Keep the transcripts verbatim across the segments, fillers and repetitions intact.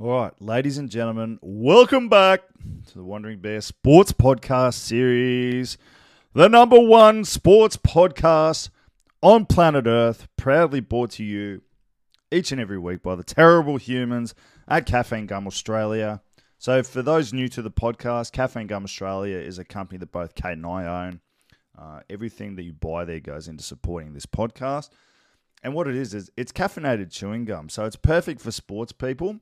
All right, ladies and gentlemen, welcome back to the Wandering Bear Sports Podcast Series, the number one sports podcast on planet Earth, proudly brought to you each and every week by the terrible humans at Caffeine Gum Australia. So for those new to the podcast, Caffeine Gum Australia is a company that both Kate and I own. Uh, everything that you buy there goes into supporting this podcast. And what it is, is it's caffeinated chewing gum. So it's perfect for sports people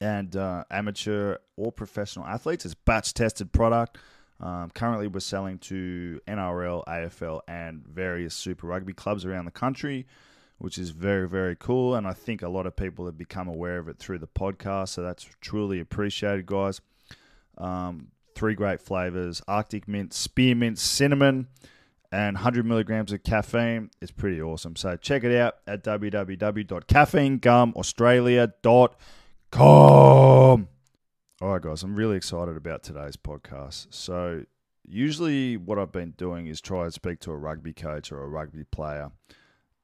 and uh, amateur or professional athletes. It's batch-tested product. Um, currently, we're selling to N R L, A F L, and various Super Rugby clubs around the country, which is very, very cool. And I think a lot of people have become aware of it through the podcast, so that's truly appreciated, guys. Um, three great flavors, Arctic Mint, Spearmint, Cinnamon, and one hundred milligrams of caffeine. It's pretty awesome. So check it out at w w w dot caffeine gum australia dot com. Come! All right, guys, I'm really excited about today's podcast. So usually what I've been doing is try and speak to a rugby coach or a rugby player.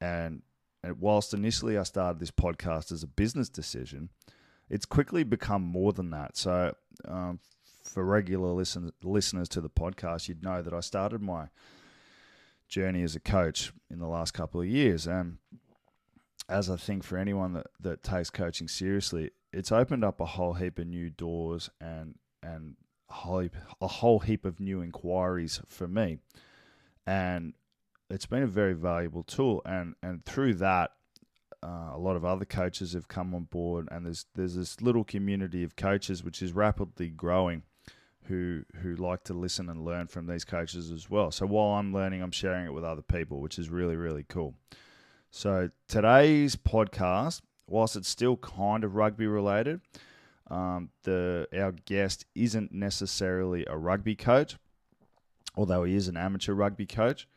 And, and whilst initially I started this podcast as a business decision, it's quickly become more than that. So um, for regular listen, listeners to the podcast, you'd know that I started my journey as a coach in the last couple of years. And as I think for anyone that, that takes coaching seriously, it's opened up a whole heap of new doors and and a whole, heap, a whole heap of new inquiries for me. And it's been a very valuable tool. And and through that, uh, a lot of other coaches have come on board. And there's there's this little community of coaches, which is rapidly growing, who who like to listen and learn from these coaches as well. So while I'm learning, I'm sharing it with other people, which is really, really cool. So today's podcast, whilst it's still kind of rugby related, um, the our guest isn't necessarily a rugby coach, although he is an amateur rugby coach.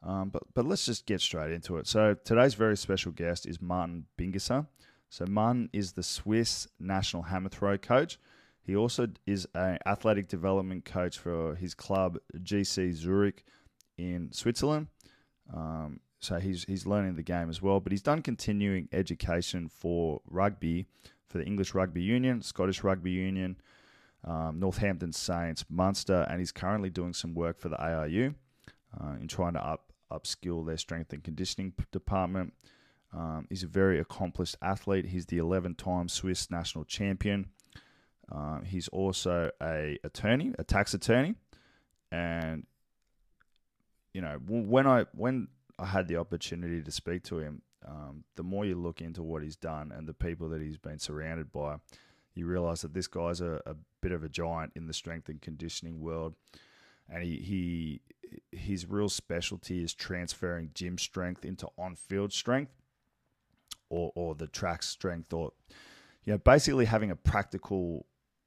Um, but but let's just get straight into it. So today's very special guest is Martin Bingisser. So Martin is the Swiss national hammer throw coach. He also is an athletic development coach for his club G C Zurich in Switzerland. Um, So he's he's learning the game as well, but he's done continuing education for rugby, for the English Rugby Union, Scottish Rugby Union, um, Northampton Saints, Munster, and he's currently doing some work for the A R U uh, in trying to up upskill their strength and conditioning department. Um, he's a very accomplished athlete. He's the eleven-time Swiss national champion. Uh, he's also a attorney, a tax attorney, and you know when I when I had the opportunity to speak to him, um, the more you look into what he's done and the people that he's been surrounded by, you realize that this guy's a, a bit of a giant in the strength and conditioning world. And he, he his real specialty is transferring gym strength into on-field strength or, or the track strength, or you know, basically having a practical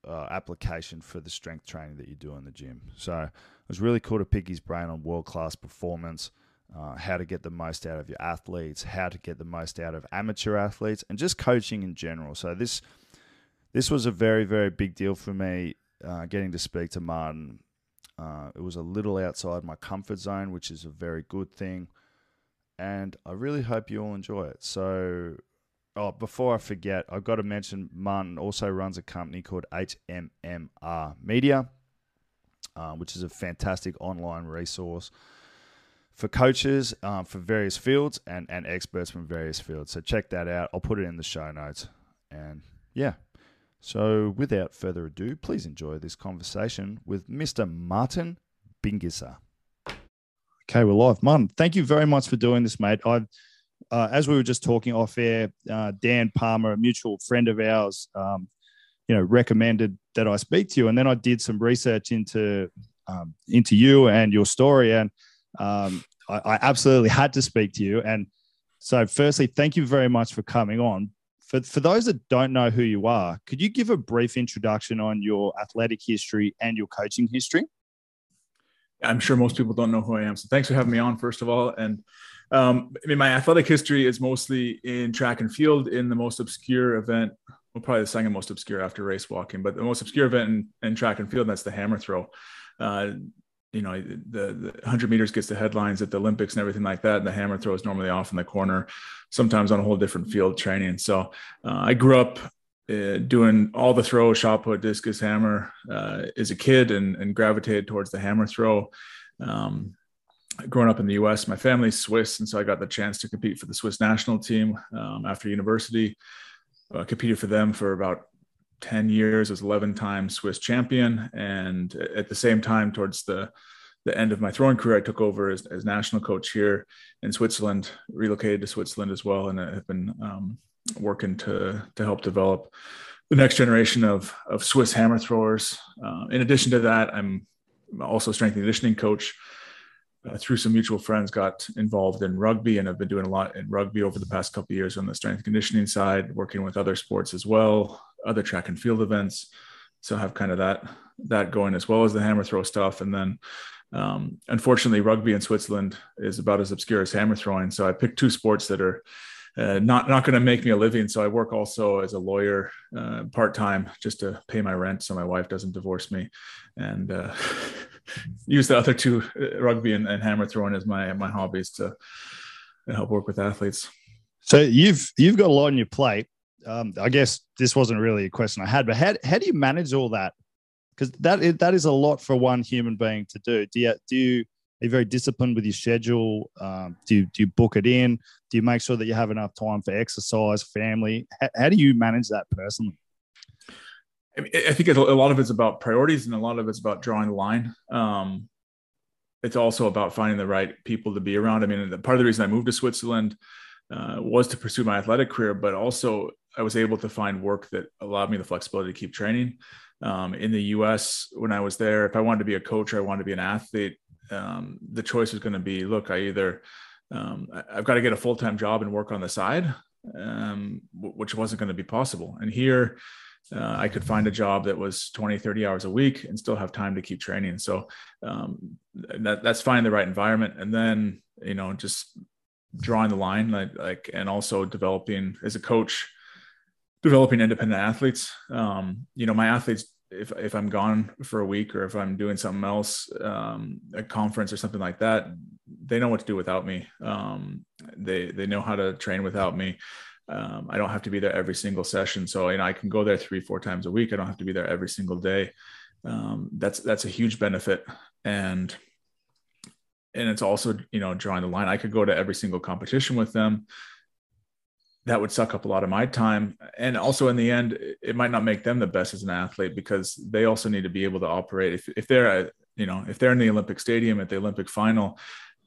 uh, application for the strength training that you do in the gym. So it was really cool to pick his brain on world-class performance, Uh, how to get the most out of your athletes, how to get the most out of amateur athletes, and just coaching in general. So this this was a very, very big deal for me, uh, getting to speak to Martin. Uh, it was a little outside my comfort zone, which is a very good thing. And I really hope you all enjoy it. So oh, before I forget, I've got to mention Martin also runs a company called H M M R Media, uh, which is a fantastic online resource for coaches, um, for various fields, and, and experts from various fields. So check that out. I'll put it in the show notes. And yeah, so without further ado, please enjoy this conversation with Mister Martin Bingisser. Okay, we're live. Martin, thank you very much for doing this, mate. I've, uh, as we were just talking off air, uh, Dan Palmer, a mutual friend of ours, um, you know, recommended that I speak to you. And then I did some research into, um, into you and your story, and Um, I, I absolutely had to speak to you. And so firstly, thank you very much for coming on. For, for those that don't know who you are, could you give a brief introduction on your athletic history and your coaching history? I'm sure most people don't know who I am. So thanks for having me on, first of all. And um, I mean, my athletic history is mostly in track and field, in the most obscure event, well, probably the second most obscure after race walking, but the most obscure event in, in track and field, that's the hammer throw. Uh, you know, the, the one hundred meters gets the headlines at the Olympics and everything like that. And the hammer throw is normally off in the corner, sometimes on a whole different field training. So uh, I grew up uh, doing all the throw, shot put, discus, hammer uh, as a kid, and, and gravitated towards the hammer throw. Um, growing up in the U S, my family's Swiss, and so I got the chance to compete for the Swiss national team um, after university. Uh, competed for them for about ten years, as eleven-time Swiss champion. And at the same time, towards the the end of my throwing career, I took over as, as national coach here in Switzerland, relocated to Switzerland as well, and I've been um, working to to help develop the next generation of of Swiss hammer throwers. Uh, in addition to that, I'm also a strength and conditioning coach. Uh, through some mutual friends, got involved in rugby, and I've been doing a lot in rugby over the past couple of years on the strength and conditioning side, working with other sports as well, other track and field events. So I have kind of that that going, as well as the hammer throw stuff. And then um, unfortunately, rugby in Switzerland is about as obscure as hammer throwing. So I picked two sports that are uh, not, not going to make me a living. So I work also as a lawyer uh, part-time, just to pay my rent so my wife doesn't divorce me. And uh, use the other two, rugby and, and hammer throwing, as my my hobbies to help work with athletes. So you've you've got a lot on your plate. Um, I guess this wasn't really a question I had, but how how do you manage all that? Because that is, that is a lot for one human being to do. Do you do you, are you very disciplined with your schedule? Um, do you, do you book it in? Do you make sure that you have enough time for exercise, family? How, how do you manage that personally? I think a lot of it's about priorities, and a lot of it's about drawing the line. Um, it's also about finding the right people to be around. I mean, part of the reason I moved to Switzerland uh, was to pursue my athletic career, but also I was able to find work that allowed me the flexibility to keep training. Um, in the U S, when I was there, if I wanted to be a coach or I wanted to be an athlete, um, the choice was going to be, look, I either um, I've got to get a full-time job and work on the side, um, which wasn't going to be possible. And here, Uh, I could find a job that was twenty, thirty hours a week and still have time to keep training. So um, that, that's finding the right environment. And then, you know, just drawing the line, like, like and also developing as a coach, developing independent athletes. Um, you know, my athletes, if, if I'm gone for a week, or if I'm doing something else, um, a conference or something like that, they know what to do without me. Um, they, they know how to train without me. Um, I don't have to be there every single session. So, you know, I can go there three, four times a week. I don't have to be there every single day. Um, that's, that's a huge benefit. And, and it's also, you know, drawing the line. I could go to every single competition with them. That would suck up a lot of my time. And also in the end, it might not make them the best as an athlete, because they also need to be able to operate. If, if they're, you know, if they're in the Olympic stadium at the Olympic final,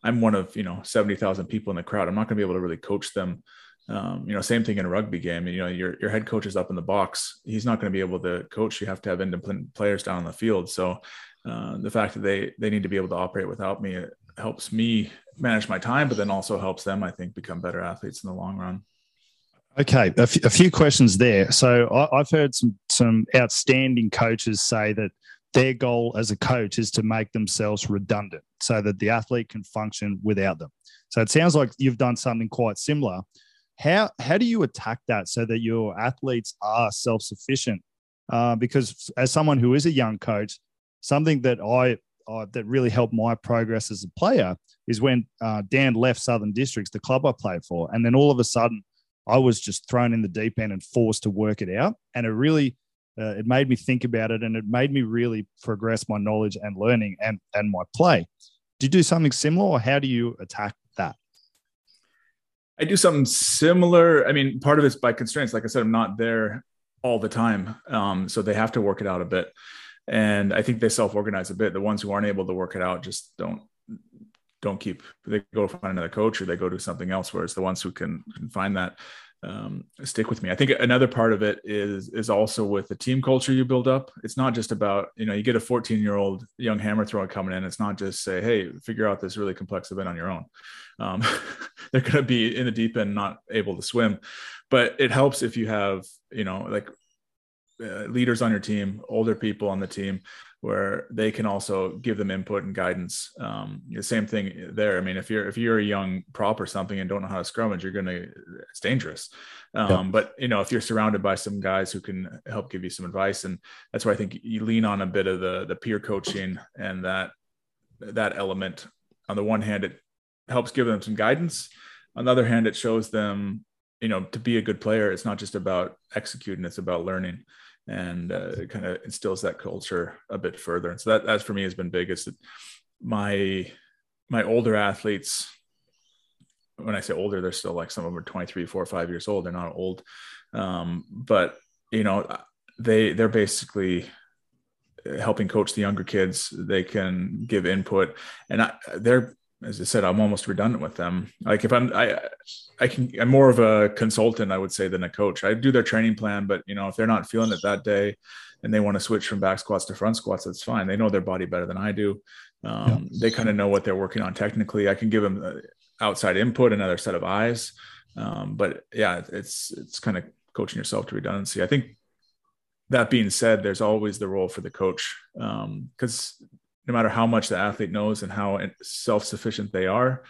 I'm one of, you know, seventy thousand people in the crowd. I'm not going to be able to really coach them. Um, you know, same thing in a rugby game. You know, your your head coach is up in the box. He's not going to be able to coach. You have to have independent players down on the field. So uh, the fact that they they need to be able to operate without me, it helps me manage my time, but then also helps them, I think, become better athletes in the long run. Okay, a, f- a few questions there. So I, I've heard some some outstanding coaches say that their goal as a coach is to make themselves redundant so that the athlete can function without them. So it sounds like you've done something quite similar. How how do you attack that so that your athletes are self-sufficient? Uh, because as someone who is a young coach, something that I uh, that really helped my progress as a player is when uh, Dan left Southern Districts, the club I played for, and then all of a sudden I was just thrown in the deep end and forced to work it out. And it really uh, it made me think about it, and it made me really progress my knowledge and learning and and my play. Do you do something similar, or how do you attack that? I do something similar. I mean, part of it's by constraints. Like I said, I'm not there all the time. Um, so they have to work it out a bit. And I think they self-organize a bit. The ones who aren't able to work it out just don't, don't keep, they go find another coach, or they go do something else, whereas the ones who can, can find that um, stick with me. I think another part of it is, is also with the team culture you build up. It's not just about, you know, you get a fourteen year old young hammer thrower coming in. It's not just say, hey, figure out this really complex event on your own. Um, they're going to be in the deep end, not able to swim, but it helps if you have, you know, like uh, leaders on your team, older people on the team, where they can also give them input and guidance. Um, the same thing there. I mean, if you're, if you're a young prop or something and don't know how to scrummage, you're going to, it's dangerous. Um, yeah. But you know, if you're surrounded by some guys who can help give you some advice, and that's where I think you lean on a bit of the, the peer coaching and that, that element. On the one hand, it helps give them some guidance. On the other hand, it shows them you know, to be a good player, it's not just about executing, it's about learning. And uh, it kind of instills that culture a bit further. And so that, that's for me has been big. It's that my, my older athletes, when I say older, they're still like some of them are twenty-three, four, five years old. They're not old. Um, but, you know, they, they're basically helping coach the younger kids. They can give input, and I, they're, as I said, I'm almost redundant with them. Like if I'm, I, I can, I'm more of a consultant, I would say, than a coach. I do their training plan, but you know, if they're not feeling it that day and they want to switch from back squats to front squats, that's fine. They know their body better than I do. Um, yeah. They kind of know what they're working on technically. I can give them outside input, another set of eyes. Um, but yeah, it's, it's kind of coaching yourself to redundancy. I think that being said, there's always the role for the coach. Um, cause no matter how much the athlete knows and how self-sufficient they are,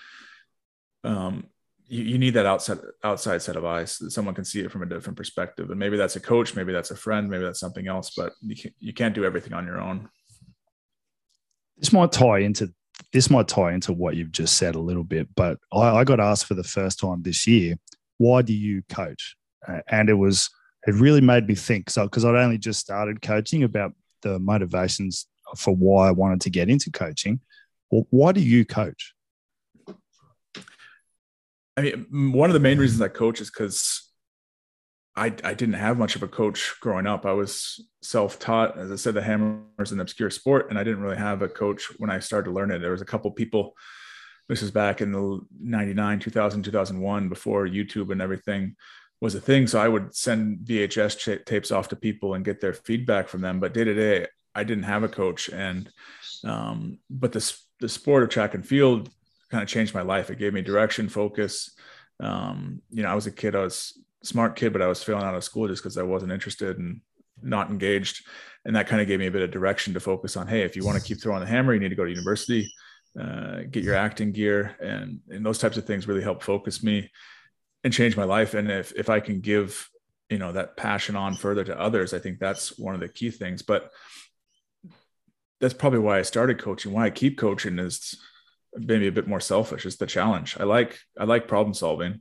um, you, you need that outside outside set of eyes so that someone can see it from a different perspective. And maybe that's a coach, maybe that's a friend, maybe that's something else, but you can't, you can't do everything on your own. This might tie into this might tie into what you've just said a little bit, but I, I got asked for the first time this year, why do you coach? Uh, and it was it really made me think. So because I'd only just started coaching, about the motivations for why I wanted to get into coaching. Well, why do you coach? I mean, one of the main reasons I coach is because I, I didn't have much of a coach growing up. I was self-taught. As I said, the hammer is an obscure sport, and I didn't really have a coach when I started to learn it. There was a couple people, this was back in the ninety-nine, two thousand, two thousand one, before YouTube and everything was a thing. So I would send V H S tapes off to people and get their feedback from them. But day to day, I didn't have a coach. And, um, but this, the sport of track and field kind of changed my life. It gave me direction, focus. Um, you know, I was a kid, I was a smart kid, but I was failing out of school just because I wasn't interested and not engaged. And that kind of gave me a bit of direction to focus on. Hey, if you want to keep throwing the hammer, you need to go to university, uh, get your acting gear. And, and those types of things really helped focus me and change my life. And if, if I can give, you know, that passion on further to others, I think that's one of the key things. But that's probably why I started coaching. Why I keep coaching is maybe a bit more selfish. It's the challenge. I like, I like problem solving.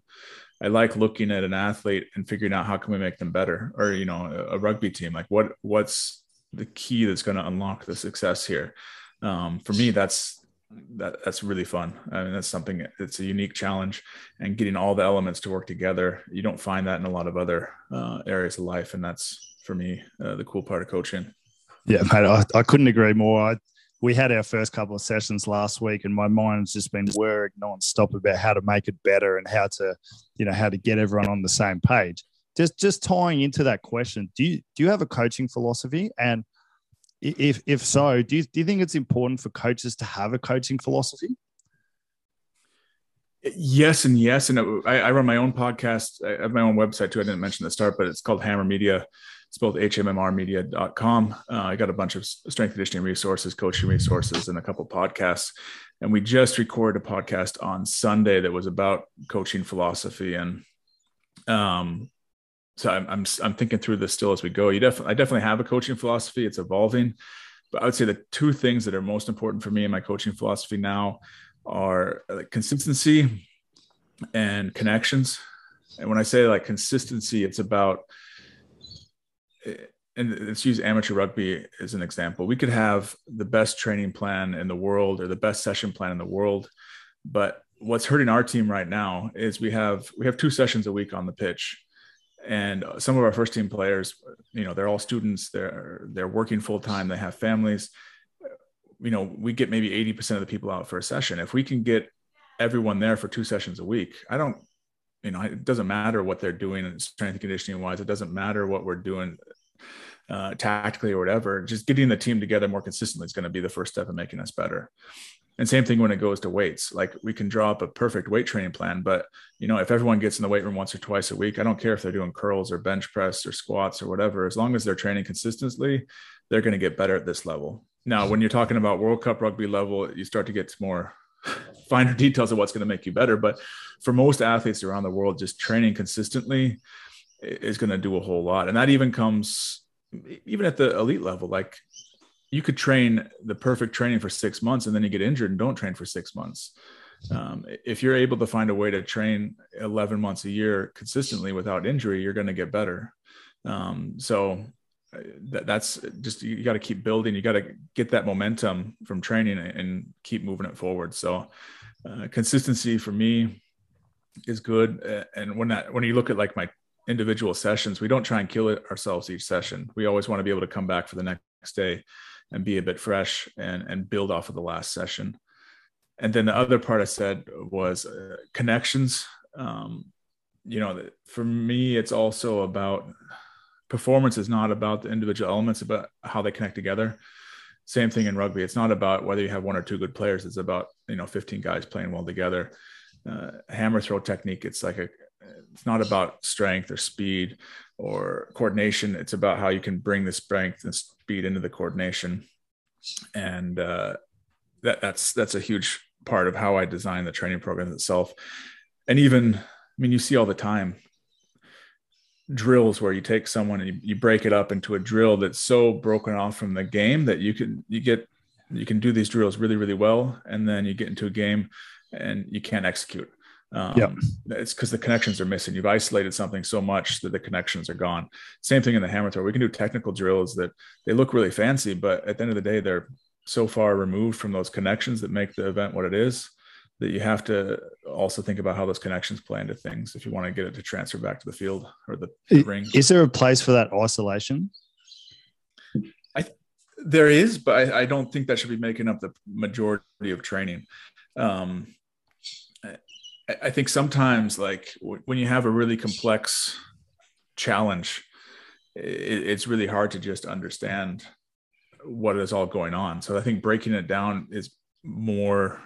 I like looking at an athlete and figuring out how can we make them better, or, you know, a rugby team, like what, what's the key that's going to unlock the success here. Um, for me, that's, that that's really fun. I mean, that's something, it's a unique challenge, and getting all the elements to work together. You don't find that in a lot of other uh, areas of life. And that's, for me, uh, the cool part of coaching. Yeah, mate, I, I couldn't agree more. I, we had our first couple of sessions last week, and my mind's just been worried nonstop about how to make it better and how to, you know, how to get everyone on the same page. Just, just tying into that question, do you do you have a coaching philosophy? And if if so, do you, do you think it's important for coaches to have a coaching philosophy? Yes and yes, and it, I, I run my own podcast. I have my own website too. I didn't mention at the start, but it's called H M M R Media. Spelled H M M R media dot com. Uh, I got a bunch of strength conditioning resources, coaching resources, and a couple podcasts. And we just recorded a podcast on Sunday that was about coaching philosophy. And um, so I'm, I'm I'm thinking through this still as we go. You definitely, I definitely have a coaching philosophy. It's evolving, but I would say the two things that are most important for me in my coaching philosophy now are consistency and connections. And when I say like consistency, it's about, and let's use amateur rugby as an example. We could have the best training plan in the world or the best session plan in the world, but what's hurting our team right now is we have, we have two sessions a week on the pitch, and some of our first team players, you know, they're all students, they're, they're working full-time, they have families. You know, we get maybe eighty percent of the people out for a session. If we can get everyone there for two sessions a week, I don't, you know, it doesn't matter what they're doing in strength and conditioning wise. It doesn't matter what we're doing uh, tactically or whatever. Just getting the team together more consistently is going to be the first step in making us better. And same thing when it goes to weights. Like we can draw up a perfect weight training plan, but you know, if everyone gets in the weight room once or twice a week, I don't care if they're doing curls or bench press or squats or whatever. As long as they're training consistently, they're going to get better at this level. Now, when you're talking about World Cup rugby level, you start to get more finer details of what's going to make you better. But for most athletes around the world, just training consistently is going to do a whole lot. And that even comes even at the elite level. Like you could train the perfect training for six months and then you get injured and don't train for six months. Um, if you're able to find a way to train eleven months a year consistently without injury, you're going to get better. Um, so that, that's just, you got to keep building. You got to get that momentum from training and keep moving it forward. So uh, consistency for me is good. And when that, when you look at like my individual sessions, we don't try and kill it ourselves each session. We always want to be able to come back for the next day and be a bit fresh and, and build off of the last session. And then the other part I said was uh, connections. Um, you know, for me, it's also about performance is not about the individual elements, about how they connect together. Same thing in rugby. It's not about whether you have one or two good players. It's about, you know, fifteen guys playing well together. Uh, hammer throw technique. It's like a, it's not about strength or speed or coordination. It's about how you can bring the strength and speed into the coordination. And, uh, That, that's that's a huge part of how I design the training program itself. And even, I mean, you see all the time drills where you take someone and you, you break it up into a drill that's so broken off from the game that you can you get you can do these drills really, really well, and then you get into a game and you can't execute. Um, yeah. It's because the connections are missing. You've isolated something so much that the connections are gone. Same thing in the hammer throw. We can do technical drills that they look really fancy, but at the end of the day, they're so far removed from those connections that make the event what it is, that you have to also think about how those connections play into things if you want to get it to transfer back to the field or the is, ring. Is there a place for that isolation? I th- there is, but I, I don't think that should be making up the majority of training. Um, I, I think sometimes, like w- when you have a really complex challenge, it, it's really hard to just understand what is all going on. So I think breaking it down is more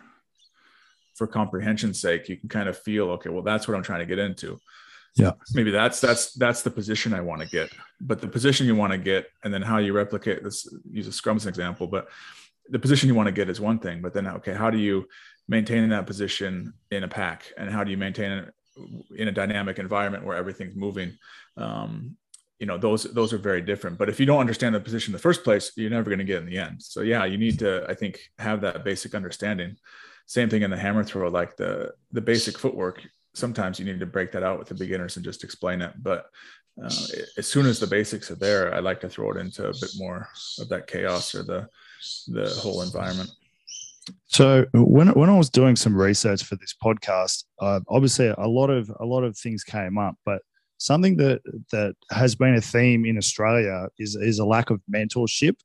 for comprehension's sake. You can kind of feel, okay, well, that's what I'm trying to get into. Yeah. Maybe that's, that's, that's the position I want to get, but the position you want to get, and then how you replicate this, use a scrum as an example, but the position you want to get is one thing, but then, okay, how do you maintain that position in a pack? And how do you maintain it in a dynamic environment where everything's moving? Um, you know, those, those are very different, but if you don't understand the position in the first place, you're never going to get in the end. So yeah, you need to, I think, have that basic understanding. Same thing in the hammer throw, like the, the basic footwork. Sometimes you need to break that out with the beginners and just explain it. But uh, as soon as the basics are there, I like to throw it into a bit more of that chaos or the, the whole environment. So when, when I was doing some research for this podcast, uh, obviously a lot of, a lot of things came up, but something that, that has been a theme in Australia is, is a lack of mentorship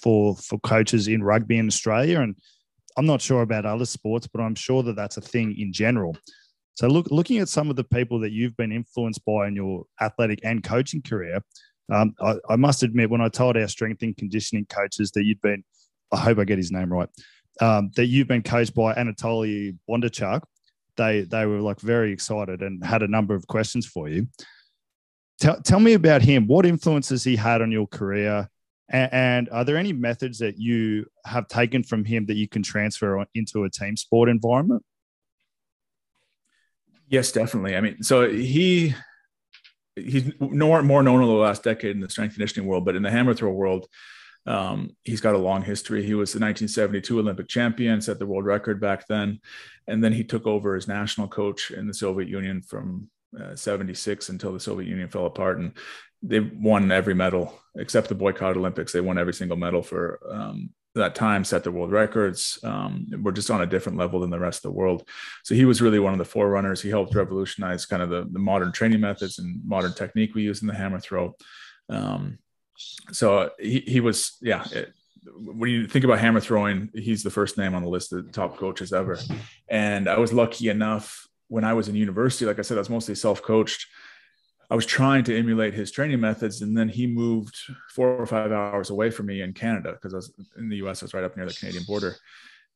for, for coaches in rugby in Australia. And I'm not sure about other sports, but I'm sure that that's a thing in general. So look, looking at some of the people that you've been influenced by in your athletic and coaching career, um, I, I must admit, when I told our strength and conditioning coaches that you'd been, I hope I get his name right, um, that you've been coached by Anatoly Bondarchuk, they, they were like very excited and had a number of questions for you. Tell, tell me about him. What influences he had on your career? And, and are there any methods that you have taken from him that you can transfer into a team sport environment? Yes, definitely. I mean, so he he's more, more known over the last decade in the strength conditioning world, but in the hammer throw world, um, he's got a long history. He was the nineteen seventy-two Olympic champion, set the world record back then. And then he took over as national coach in the Soviet Union from Uh, seventy-six until the Soviet Union fell apart, and they won every medal except the boycott Olympics. They won every single medal for um, that time, set the world records. Um, we're just on a different level than the rest of the world. So he was really one of the forerunners. He helped revolutionize kind of the, the modern training methods and modern technique we use in the hammer throw. Um, so he, he was, yeah, it, when you think about hammer throwing, he's the first name on the list of top coaches ever. And I was lucky enough when I was in university, like I said, I was mostly self-coached. I was trying to emulate his training methods. And then he moved four or five hours away from me in Canada, because I was in the U S, I was right up near the Canadian border.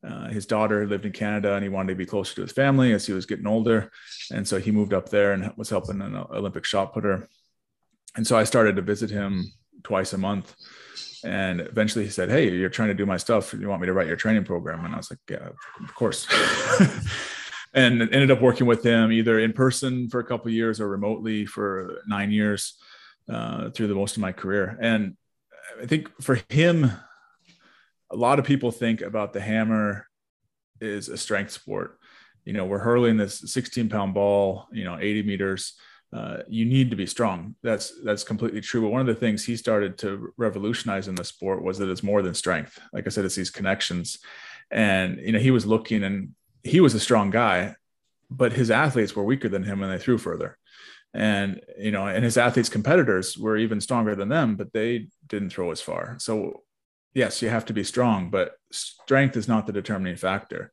Uh, his daughter lived in Canada and he wanted to be closer to his family as he was getting older. And so he moved up there and was helping an Olympic shot putter. And so I started to visit him twice a month. And eventually he said, "Hey, you're trying to do my stuff. You want me to write your training program?" And I was like, "Yeah, of course." And ended up working with him either in person for a couple of years or remotely for nine years uh, through the most of my career. And I think for him, a lot of people think about the hammer is a strength sport. you know, we're hurling this sixteen pound ball, you know, eighty meters. Uh, you need to be strong. That's, that's completely true. But one of the things he started to revolutionize in the sport was that it's more than strength. Like I said, it's these connections, and, you know, he was looking, and he was a strong guy, but his athletes were weaker than him and they threw further. And, you know, and his athletes' competitors were even stronger than them, but they didn't throw as far. So yes, you have to be strong, but strength is not the determining factor.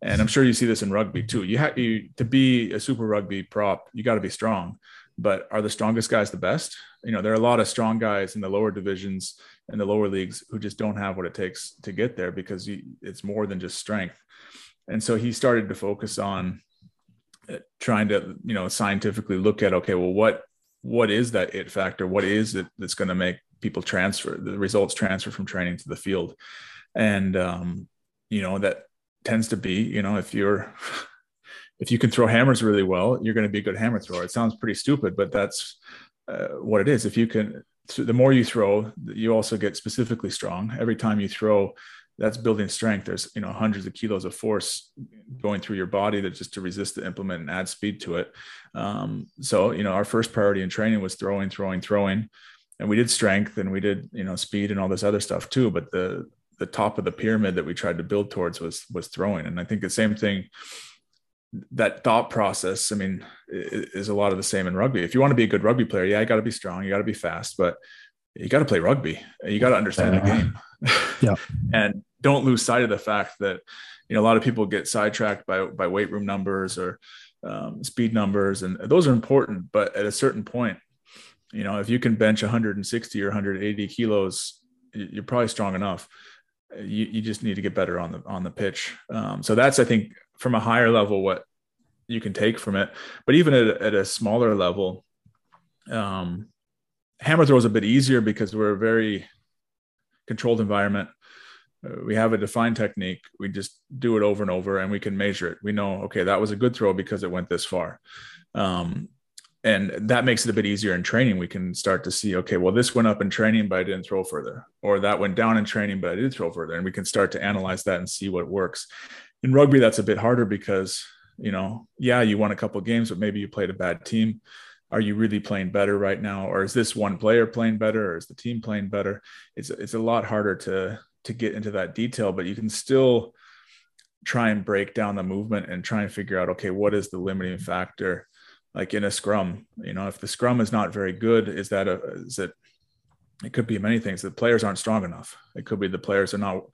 And I'm sure you see this in rugby too. You have you, to be a Super Rugby prop, you got to be strong, but are the strongest guys the best? You know, there are a lot of strong guys in the lower divisions and the lower leagues who just don't have what it takes to get there, because you, it's more than just strength. And so he started to focus on trying to, you know, scientifically look at, okay, well, what, what is that it factor? What is it that's going to make people transfer, the results transfer from training to the field? And, um, you know, that tends to be, you know, if you're, if you can throw hammers really well, you're going to be a good hammer thrower. It sounds pretty stupid, but that's uh, what it is. If you can, the more you throw, you also get specifically strong. Every time you throw, that's building strength. There's, you know, hundreds of kilos of force going through your body that just to resist the implement and add speed to it. Um, so, you know, our first priority in training was throwing, throwing, throwing, and we did strength and we did, you know, speed and all this other stuff too. But the, the top of the pyramid that we tried to build towards was, was throwing. And I think the same thing, that thought process, I mean, is a lot of the same in rugby. If you want to be a good rugby player, yeah, you got to be strong, you got to be fast, but you got to play rugby. You got to understand uh, the game. Yeah. And don't lose sight of the fact that, you know, a lot of people get sidetracked by, by weight room numbers or um, speed numbers. And those are important, but at a certain point, you know, if you can bench one hundred sixty or one hundred eighty kilos, you're probably strong enough. You, you just need to get better on the, on the pitch. Um, so that's, I think, from a higher level, what you can take from it. But even at, at a smaller level, um, hammer throw is a bit easier because we're a very controlled environment. We have a defined technique. We just do it over and over, and we can measure it. We know, okay, that was a good throw because it went this far. Um, and that makes it a bit easier in training. We can start to see, okay, well, this went up in training, but I didn't throw further, or that went down in training, but I did throw further. And we can start to analyze that and see what works. In rugby, that's a bit harder because, you know, yeah, you won a couple of games, but maybe you played a bad team. Are you really playing better right now? Or is this one player playing better? Or is the team playing better? It's, it's a lot harder to, to get into that detail, but you can still try and break down the movement and try and figure out, okay, what is the limiting factor? Like in a scrum, you know, if the scrum is not very good, is that a, is it, it could be many things. The players aren't strong enough. It could be the players are not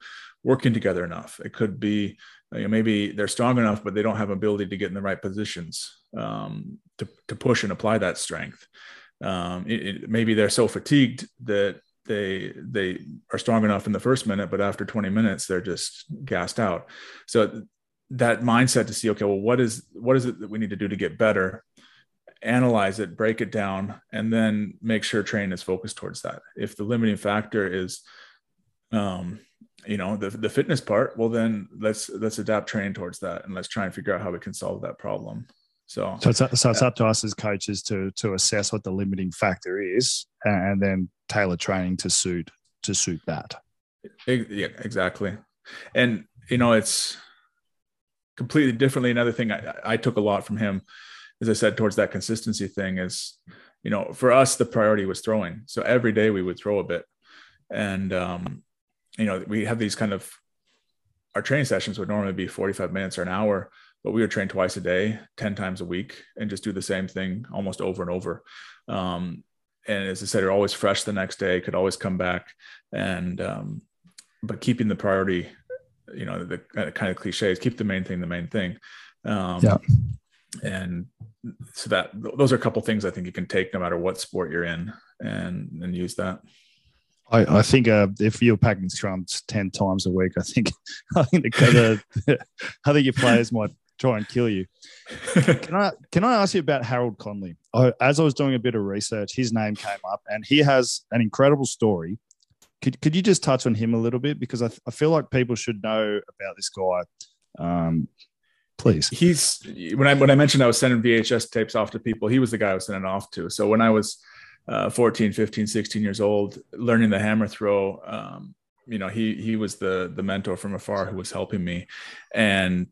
working together enough. It could be, you know, maybe they're strong enough, but they don't have ability to get in the right positions um, to, to push and apply that strength. Um, it, it, maybe they're so fatigued that they, they are strong enough in the first minute, but after twenty minutes, they're just gassed out. So that mindset to see, okay, well, what is, what is it that we need to do to get better? Analyze it, break it down, and then make sure training is focused towards that. If the limiting factor is, um, you know, the, the fitness part, well, then let's, let's adapt training towards that. And let's try and figure out how we can solve that problem. So, so it's, up, so it's yeah. up to us as coaches to, to assess what the limiting factor is and then tailor training to suit, to suit that. It, yeah, exactly. And, you know, it's completely differently. Another thing I, I took a lot from him, as I said, towards that consistency thing is, you know, for us, the priority was throwing. So every day we would throw a bit. And, um, you know, we have these kind of, our training sessions would normally be forty-five minutes or an hour, but we would train twice a day, ten times a week, and just do the same thing almost over and over. Um, and as I said, you're always fresh the next day, could always come back. And, um, but keeping the priority, you know, the kind of cliches, keep the main thing, the main thing. Um, yeah. And so that, those are a couple of things I think you can take no matter what sport you're in and, and use that. I, I think uh, if you're packing scrums ten times a week, I think I think the, the I think your players might try and kill you. Can I can I ask you about Harold Conley? I, as I was doing a bit of research, his name came up, and he has an incredible story. Could could you just touch on him a little bit, because I I feel like people should know about this guy. Um, please. He's when I when I mentioned I was sending V H S tapes off to people, he was the guy I was sending off to. So when I was Uh, fourteen, fifteen, sixteen years old, learning the hammer throw. Um, you know, he, he was the, the mentor from afar who was helping me. And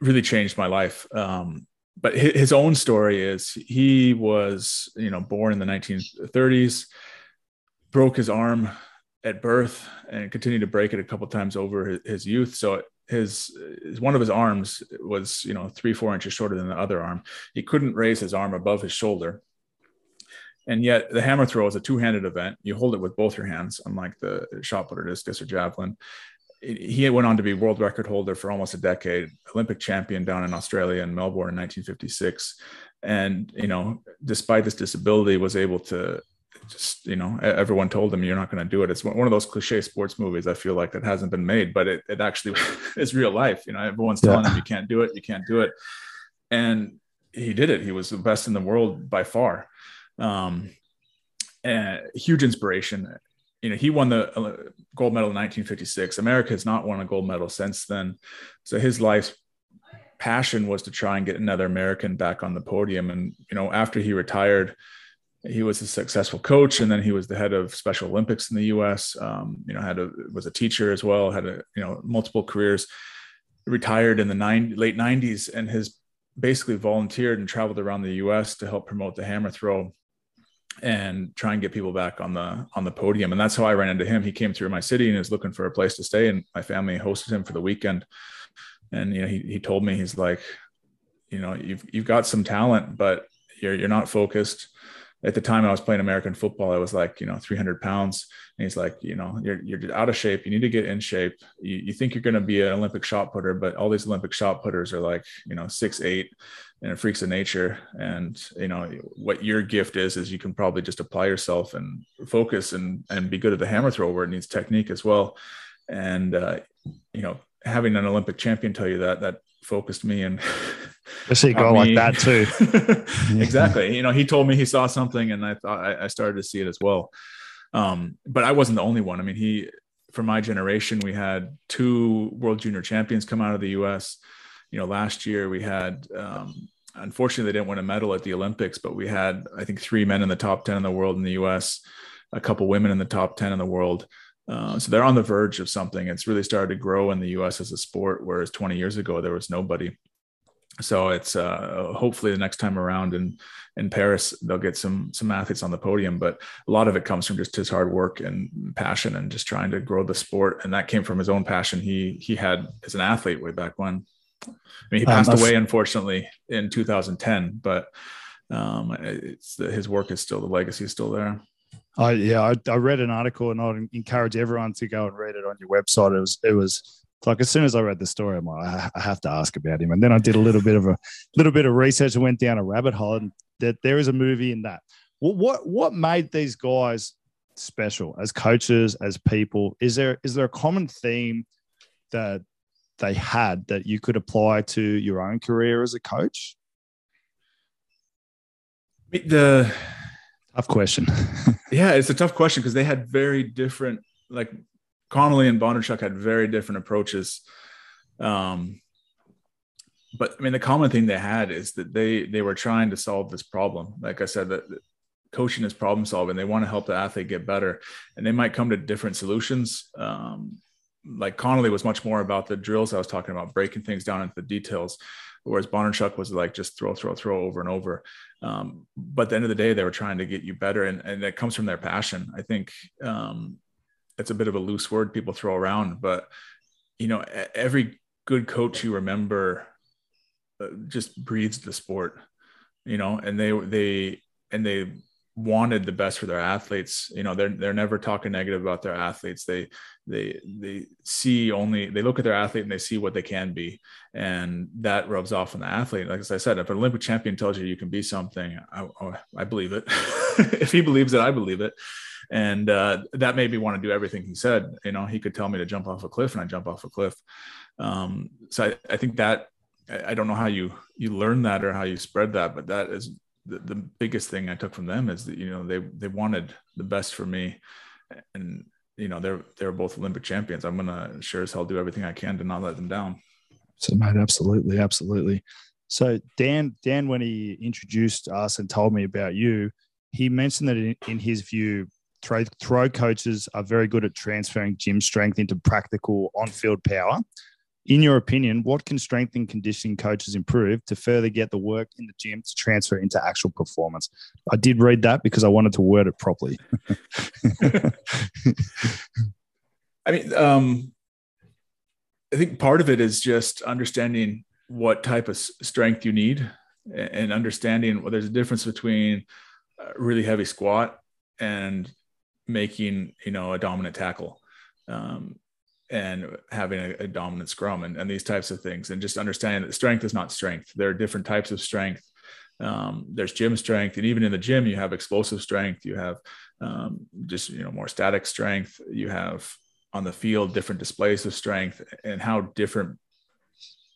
really changed my life. Um, but his, his own story is he was, you know, born in the nineteen thirties, broke his arm at birth and continued to break it a couple of times over his, his youth. So his, his, one of his arms was, you know, three, four inches shorter than the other arm. He couldn't raise his arm above his shoulder. And yet the hammer throw is a two-handed event. You hold it with both your hands, unlike the shot put or discus or javelin. He went on to be world record holder for almost a decade, Olympic champion down in Australia in Melbourne in nineteen fifty-six. And, you know, despite this disability, was able to just, you know, everyone told him, you're not going to do it. It's one of those cliche sports movies, I feel like, that hasn't been made, but it, it actually is real life. You know, everyone's telling yeah. him, you can't do it, you can't do it. And he did it. He was the best in the world by far. Um, and huge inspiration. You know, he won the gold medal in nineteen fifty-six. America has not won a gold medal since then. So his life's passion was to try and get another American back on the podium. And, you know, after he retired, he was a successful coach. And then he was the head of Special Olympics in the U S, um, you know, had a, was a teacher as well, had a, you know, multiple careers, retired in the nine, late nineties, and has basically volunteered and traveled around the U S to help promote the hammer throw and try and get people back on the on the podium. And that's how I ran into him. He came through my city and was looking for a place to stay, and my family hosted him for the weekend. And, you know, he he told me, he's like, you know, you've you've got some talent, but you're you're not focused. At the time I was playing American football, I was like, you know, three hundred pounds. And he's like, you know, you're you're out of shape. You need to get in shape. You, you think you're going to be an Olympic shot putter, but all these Olympic shot putters are like, you know, six, eight and freaks of nature. And, you know, what your gift is, is you can probably just apply yourself and focus and, and be good at the hammer throw where it needs technique as well. And, uh, you know, having an Olympic champion tell you that, that focused me. And I see a guy like that too. Exactly. You know, he told me he saw something and I thought I, I started to see it as well. Um, but I wasn't the only one. I mean, he, for my generation, we had two world junior champions come out of the U S. You know, last year we had, um, unfortunately they didn't win a medal at the Olympics, but we had, I think, three men in the top ten in the world in the U S, a couple women in the top ten in the world. Uh, so they're on the verge of something. It's really started to grow in the U S as a sport, whereas twenty years ago, there was nobody. So it's uh, hopefully the next time around in, in Paris, they'll get some some athletes on the podium. But a lot of it comes from just his hard work and passion and just trying to grow the sport. And that came from his own passion he he had as an athlete way back when. I mean, he passed um, away, unfortunately, in two thousand ten, but um, it's his work is still, the legacy is still there. I, yeah, I, I read an article, and I'd encourage everyone to go and read it on your website. It was, it was like, as soon as I read the story, I'm like, I have to ask about him. And then I did a little bit of a little bit of research and went down a rabbit hole, and that there is a movie in that. What, what, what made these guys special as coaches, as people? Is there, is there a common theme that they had that you could apply to your own career as a coach? The tough question. Yeah, it's a tough question because they had very different, like Conley and Bondarchuk had very different approaches. Um, but I mean, the common thing they had is that they they were trying to solve this problem. Like I said, that coaching is problem solving. They want to help the athlete get better, and they might come to different solutions. Um, like Conley was much more about the drills I was talking about, breaking things down into the details, whereas Bondarchuk was like just throw, throw, throw over and over. Um, but at the end of the day, they were trying to get you better. And, and that comes from their passion. I think um, it's a bit of a loose word people throw around, but, you know, every good coach you remember just breathes the sport, you know, and they, they, and they wanted the best for their athletes. You know, they're, they're never talking negative about their athletes. They, they, they see only, they look at their athlete and they see what they can be. And that rubs off on the athlete. Like, as I said, if an Olympic champion tells you you can be something, I, I believe it. If he believes it, I believe it. And uh, that made me want to do everything he said. You know, he could tell me to jump off a cliff and I jump off a cliff. Um, so I, I think that, I, I don't know how you, you learn that or how you spread that, but that is the, the biggest thing I took from them, is that, you know, they, they wanted the best for me. And, you know, they're, they're both Olympic champions. I'm going to sure as hell do everything I can to not let them down. So, mate, absolutely. Absolutely. So Dan, Dan, when he introduced us and told me about you, he mentioned that in, in his view, throw, throw coaches are very good at transferring gym strength into practical on-field power. In your opinion, what can strength and conditioning coaches improve to further get the work in the gym to transfer into actual performance? I did read that because I wanted to word it properly. I mean, um, I think part of it is just understanding what type of strength you need and understanding well, there's a difference between a really heavy squat and making, you know, a dominant tackle. Um, and having a, a dominant scrum and, and these types of things, and just understanding that strength is not strength. There are different types of strength. Um, there's gym strength. And even in the gym, you have explosive strength. You have um, just, you know, more static strength. You have on the field, different displays of strength and how different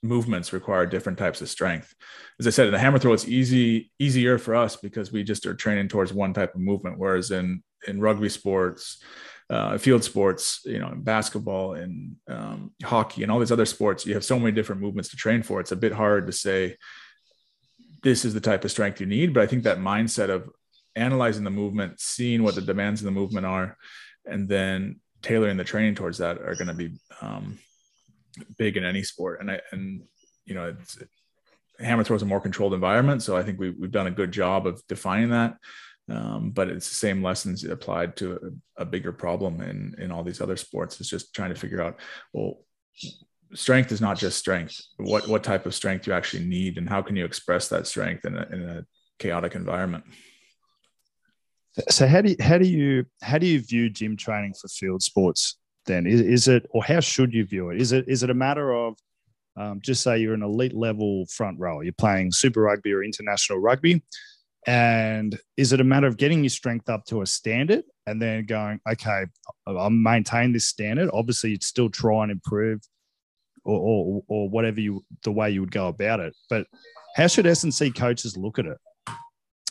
movements require different types of strength. As I said, in the hammer throw, it's easy, easier for us because we just are training towards one type of movement. Whereas in, in rugby sports, Uh, field sports, you know, in basketball and um, hockey and all these other sports, you have so many different movements to train for. It's a bit hard to say, this is the type of strength you need. But I think that mindset of analyzing the movement, seeing what the demands of the movement are, and then tailoring the training towards that are going to be um, big in any sport. And I, and, you know, it's, hammer throw is a more controlled environment. So I think we, we've done a good job of defining that. Um, but it's the same lessons applied to a, a bigger problem in, in all these other sports. It's just trying to figure out, well, strength is not just strength. What, what type of strength you actually need and how can you express that strength in a, in a chaotic environment? So how do you, how do you, how do you view gym training for field sports then? Is, is it, or how should you view it? Is it, is it a matter of um, just say you're an elite level front row, you're playing Super Rugby or international rugby, and is it a matter of getting your strength up to a standard and then going, okay, I'll maintain this standard? Obviously, you'd still try and improve or, or, or whatever you, the way you would go about it. But how should S and C coaches look at it?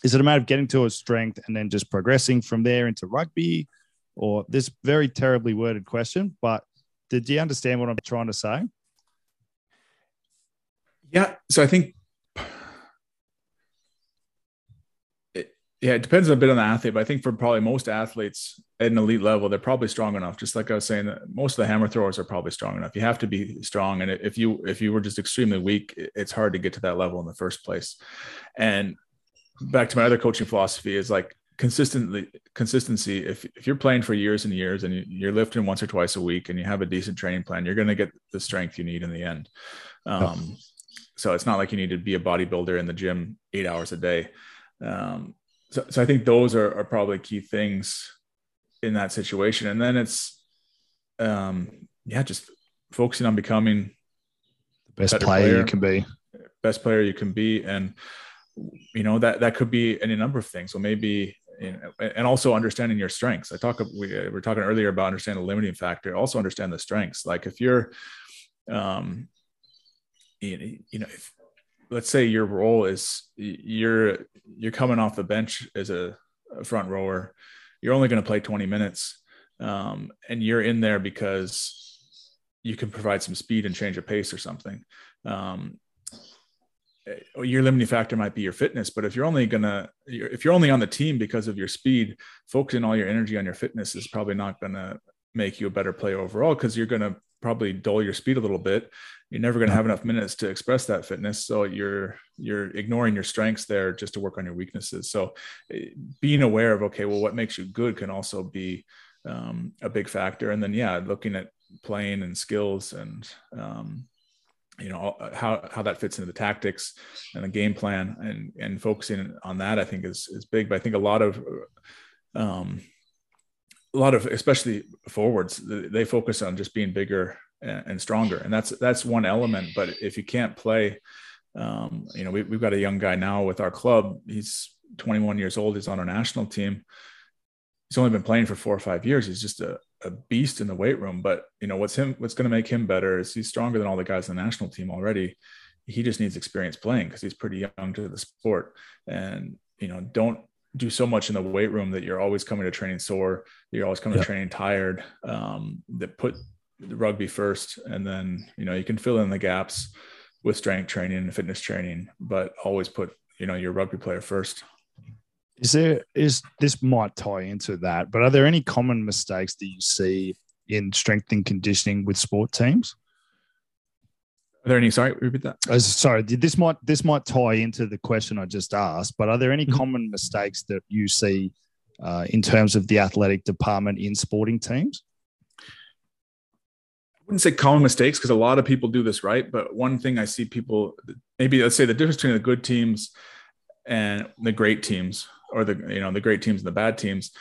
Is it a matter of getting to a strength and then just progressing from there into rugby? Or this very terribly worded question, but did you understand what I'm trying to say? Yeah. So I think, yeah, it depends a bit on the athlete, but I think for probably most athletes at an elite level, they're probably strong enough. Just like I was saying, that most of the hammer throwers are probably strong enough. You have to be strong. And if you, if you were just extremely weak, it's hard to get to that level in the first place. And back to my other coaching philosophy is like consistently consistency. If, if you're playing for years and years and you're lifting once or twice a week and you have a decent training plan, you're going to get the strength you need in the end. Um, so it's not like you need to be a bodybuilder in the gym eight hours a day. Um, So, so I think those are, are probably key things in that situation. And then it's, um, yeah, just focusing on becoming the best player, player you can be, best player you can be. And, you know, that, that could be any number of things. So maybe, you know, and also understanding your strengths. I talk, we, uh, we were talking earlier about understanding the limiting factor, also understand the strengths. Like if you're, um, you, you know, if, let's say your role is you're, you're coming off the bench as a, a front rower. You're only going to play twenty minutes. Um, and you're in there because you can provide some speed and change of pace or something. Um, your limiting factor might be your fitness, but if you're only going to, if you're only on the team because of your speed, focusing all your energy on your fitness is probably not going to make you a better player overall. Cause you're going to probably dull your speed a little bit. You're never going to have enough minutes to express that fitness. So you're, you're ignoring your strengths there just to work on your weaknesses. So being aware of, okay, well, what makes you good can also be um, a big factor. And then, yeah, looking at playing and skills and, um, you know, how, how that fits into the tactics and the game plan and, and focusing on that, I think is, is big, but I think a lot of, um, a lot of, especially forwards, they focus on just being bigger and stronger. And that's, that's one element, but if you can't play, um, you know, we, we've got a young guy now with our club, he's twenty-one years old. He's on our national team. He's only been playing for four or five years. He's just a, a beast in the weight room, but you know, what's him, what's going to make him better is he's stronger than all the guys in the national team already. He just needs experience playing because he's pretty young to the sport. And, you know, don't do so much in the weight room that you're always coming to training sore, that you're always coming yeah. to training tired, um, that put, the rugby first. And then, you know, you can fill in the gaps with strength training and fitness training, but always put, you know, your rugby player first. Is there, is this might tie into that, but are there any common mistakes that you see in strength and conditioning with sport teams? Are there any? Sorry, repeat that. Uh, sorry, this might this might tie into the question I just asked. But are there any mm-hmm. common mistakes that you see uh, in terms of the athletic department in sporting teams? I wouldn't say common mistakes because a lot of people do this, right? But one thing I see people, maybe let's say the difference between the good teams and the great teams, or the you know the great teams and the bad teams,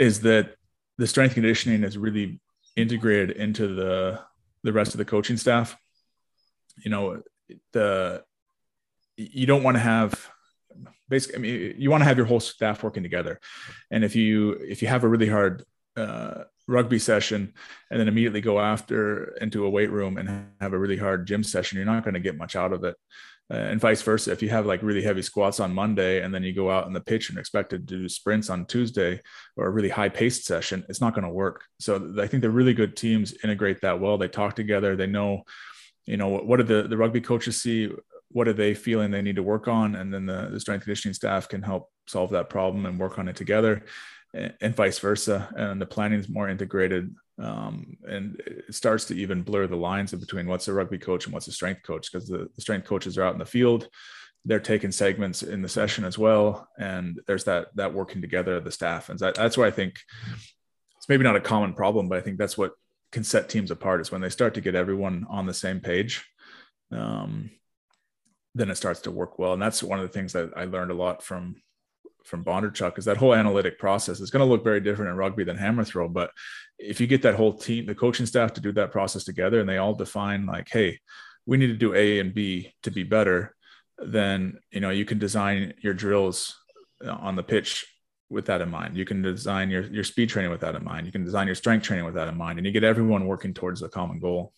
is that the strength conditioning is really integrated into the the rest of the coaching staff. You know, the, you don't want to have basically, I mean, you want to have your whole staff working together. And if you, if you have a really hard uh, rugby session and then immediately go after into a weight room and have a really hard gym session, you're not going to get much out of it. Uh, and vice versa. If you have like really heavy squats on Monday and then you go out on the pitch and expected to do sprints on Tuesday or a really high paced session, it's not going to work. So I think the really good teams integrate that well. They talk together. They know, you know, what do the, the rugby coaches see? What are they feeling they need to work on? And then the, the strength conditioning staff can help solve that problem and work on it together, and, and vice versa. And the planning is more integrated. Um, and it starts to even blur the lines between what's a rugby coach and what's a strength coach, because the, the strength coaches are out in the field. They're taking segments in the session as well. And there's that, that working together of the staff. And that, that's why I think it's maybe not a common problem, but I think that's what can set teams apart, is when they start to get everyone on the same page, um, then it starts to work well. And that's one of the things that I learned a lot from, from Bondarchuk, is that whole analytic process is going to look very different in rugby than hammer throw. But if you get that whole team, the coaching staff, to do that process together, and they all define like, hey, we need to do A and B to be better, then, you know, you can design your drills on the pitch with that in mind. You can design your, your speed training with that in mind. You can design your strength training with that in mind, and you get everyone working towards a common goal.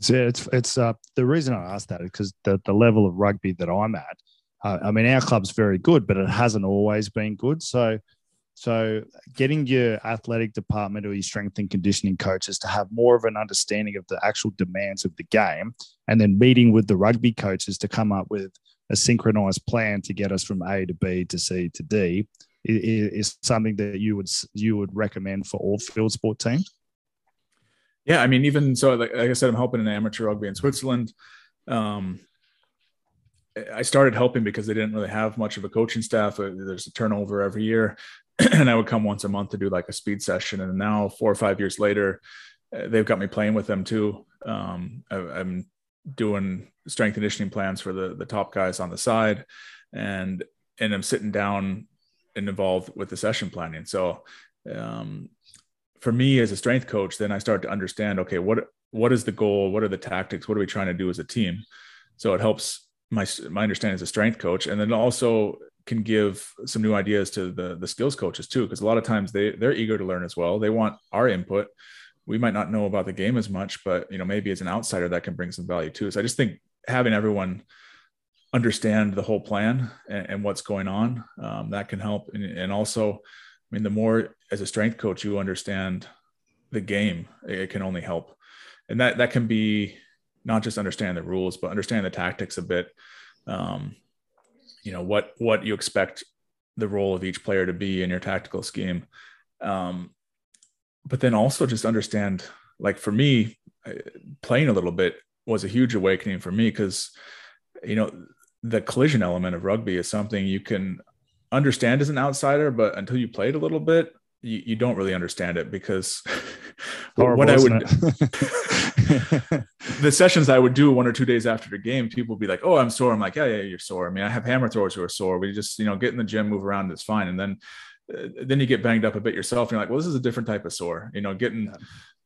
So it's, it's uh, the reason I asked that is because the, the level of rugby that I'm at, uh, I mean, our club's very good, but it hasn't always been good. So, so getting your athletic department or your strength and conditioning coaches to have more of an understanding of the actual demands of the game, and then meeting with the rugby coaches to come up with a synchronized plan to get us from A to B to C to D, is something that you would you would recommend for all field sport teams? Yeah, I mean, even so, like I said, I'm helping in amateur rugby in Switzerland. Um, I started helping because they didn't really have much of a coaching staff. There's a turnover every year, and I would come once a month to do like a speed session. And now, four or five years later, they've got me playing with them too. Um, I, I'm doing strength conditioning plans for the the top guys on the side, and and I'm sitting down and involved with the session planning. So um, for me as a strength coach, then I start to understand, okay, what, what is the goal? What are the tactics? What are we trying to do as a team? So it helps my, my understanding as a strength coach. And then also can give some new ideas to the, the skills coaches too, because a lot of times they they're eager to learn as well. They want our input. We might not know about the game as much, but you know, maybe as an outsider that can bring some value too. So I just think having everyone understand the whole plan and, and what's going on, um, that can help. And, and also, I mean, the more as a strength coach, you understand the game, it can only help. And that, that can be not just understand the rules, but understand the tactics a bit. Um, you know, what, what you expect the role of each player to be in your tactical scheme. Um, but then also just understand, like for me, playing a little bit was a huge awakening for me, because, you know, the collision element of rugby is something you can understand as an outsider, but until you play it a little bit, you, you don't really understand it, because horrible, what I would the sessions I would do one or two days after the game, people would be like, oh, I'm sore. I'm like, yeah, yeah, you're sore. I mean, I have hammer throwers who are sore. We just, you know, get in the gym, move around. It's fine. And then, uh, then you get banged up a bit yourself. And you're like, well, this is a different type of sore, you know, getting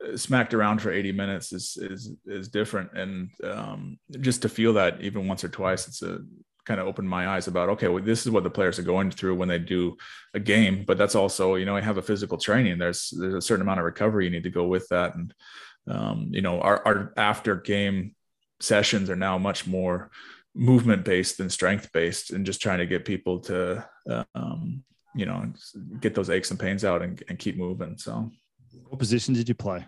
yeah. smacked around for eighty minutes is, is, is different. And um, just to feel that even once or twice, it's a kind of opened my eyes about, okay, well, this is what the players are going through when they do a game, but that's also, you know, I have a physical training. There's, there's a certain amount of recovery you need to go with that. And um, you know, our, our after game sessions are now much more movement based than strength based, and just trying to get people to, uh, um, you know, get those aches and pains out and, and keep moving. So what position did you play?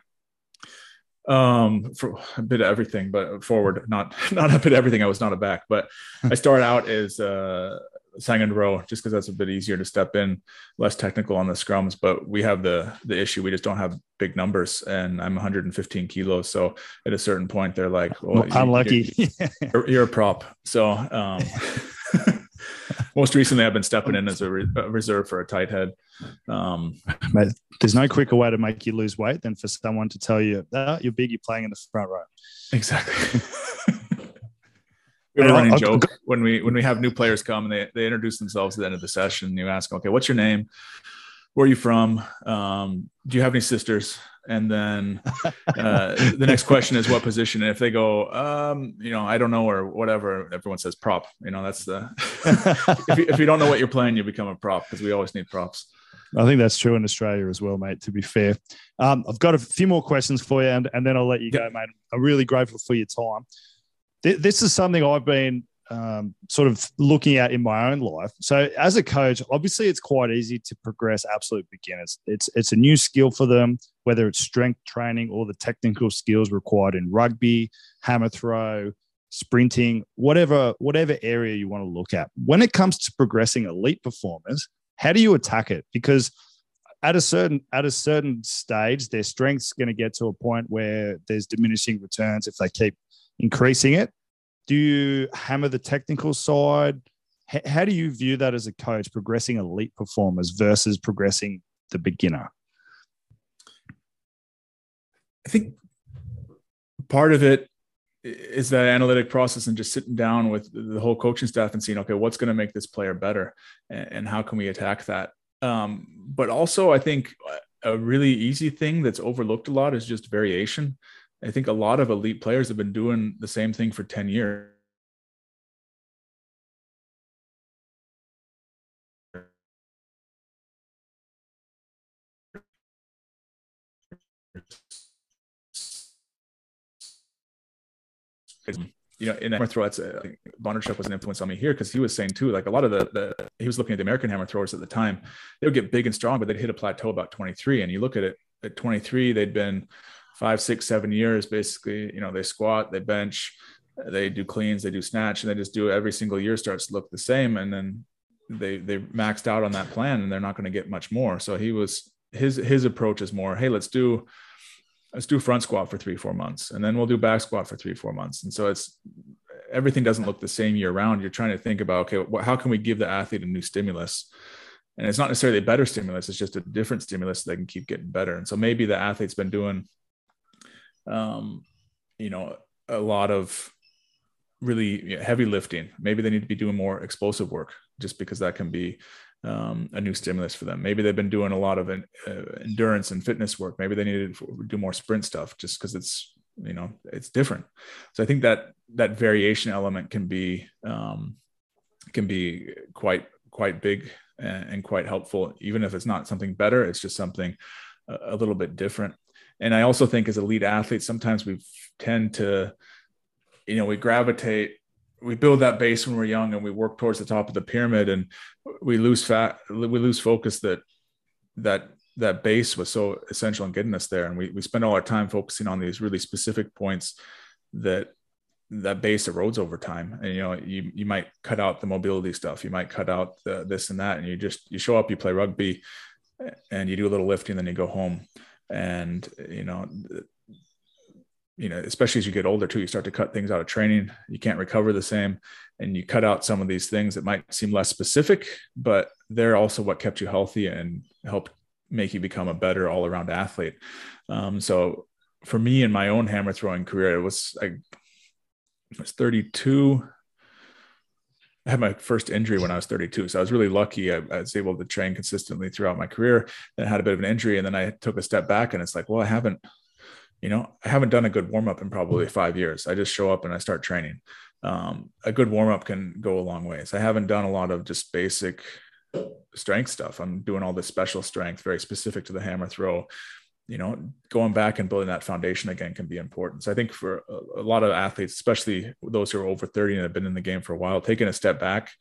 Um, for a bit of everything, but forward, not, not a bit of everything. I was not a back, but I started out as a second row, just because that's a bit easier to step in, less technical on the scrums. But we have the the issue, we just don't have big numbers, and I'm one hundred fifteen kilos, so at a certain point they're like, well, well, unlucky, you're, you're, you're a prop. So um most recently I've been stepping in as a, re- a reserve for a tight head. Um Mate, there's no quicker way to make you lose weight than for someone to tell you, oh, you're big, you're playing in the front row. Exactly. We have a running joke when we when we have new players come and they, they introduce themselves at the end of the session. You ask, okay, what's your name? Where are you from? Um, do you have any sisters? And then uh, the next question is, what position? And if they go, um, you know, I don't know, or whatever, everyone says prop. You know, that's the if, you, if you don't know what you're playing, you become a prop, because we always need props. I think that's true in Australia as well, mate, to be fair. Um, I've got a few more questions for you, and, and then I'll let you go, mate. I'm really grateful for your time. This is something I've been um, sort of looking at in my own life. So as a coach, obviously it's quite easy to progress absolute beginners. It's it's a new skill for them, whether it's strength training or the technical skills required in rugby, hammer throw, sprinting, whatever whatever area you want to look at. When it comes to progressing elite performers, how do you attack it? Because At a certain at a certain stage, their strength's going to get to a point where there's diminishing returns if they keep increasing it. Do you hammer the technical side? H- how do you view that as a coach, progressing elite performers versus progressing the beginner? I think part of it is that analytic process and just sitting down with the whole coaching staff and seeing, okay, what's going to make this player better and how can we attack that? Um, but also I think a really easy thing that's overlooked a lot is just variation. I think a lot of elite players have been doing the same thing for ten years. You know, in hammer throw, that's uh, Bondarchuk was an influence on me here, because he was saying too, like a lot of the, the, he was looking at the American hammer throwers at the time, they would get big and strong, but they'd hit a plateau about twenty-three. And you look at it at twenty-three, they'd been five, six, seven years, basically, you know, they squat, they bench, they do cleans, they do snatch, and they just do it every single year, starts to look the same. And then they, they maxed out on that plan and they're not going to get much more. So he was, his, his approach is more, hey, let's do, let's do front squat for three, four months. And then we'll do back squat for three, four months. And so it's, everything doesn't look the same year round. You're trying to think about, okay, what, how can we give the athlete a new stimulus? And it's not necessarily a better stimulus. It's just a different stimulus that can keep getting better. And so maybe the athlete's been doing, um, you know, a lot of really heavy lifting. Maybe they need to be doing more explosive work, just because that can be, um, a new stimulus for them. Maybe they've been doing a lot of an, uh, endurance and fitness work. Maybe they need to do more sprint stuff, just because it's, you know, it's different. So I think that that variation element can be, um, can be quite, quite big and, and quite helpful. Even if it's not something better, it's just something a, a little bit different. And I also think as elite athletes, sometimes we tend to, you know, we gravitate, we build that base when we're young and we work towards the top of the pyramid, and we lose fat, we lose focus that, that, that base was so essential in getting us there. And we, we spend all our time focusing on these really specific points that that base erodes over time. And, you know, you, you might cut out the mobility stuff, you might cut out the, this and that, and you just, you show up, you play rugby and you do a little lifting, then you go home. And, you know, you know, especially as you get older too, you start to cut things out of training. You can't recover the same, and you cut out some of these things that might seem less specific, but they're also what kept you healthy and helped make you become a better all-around athlete. Um, so for me in my own hammer throwing career, it was, I was thirty-two. I had my first injury when I was thirty-two. So I was really lucky. I, I was able to train consistently throughout my career, then had a bit of an injury. And then I took a step back and it's like, well, I haven't, you know, I haven't done a good warm-up in probably five years. I just show up and I start training. Um, a good warm-up can go a long ways. I haven't done a lot of just basic strength stuff. I'm doing all this special strength, very specific to the hammer throw. You know, going back and building that foundation again can be important. So I think for a, a lot of athletes, especially those who are over thirty and have been in the game for a while, taking a step back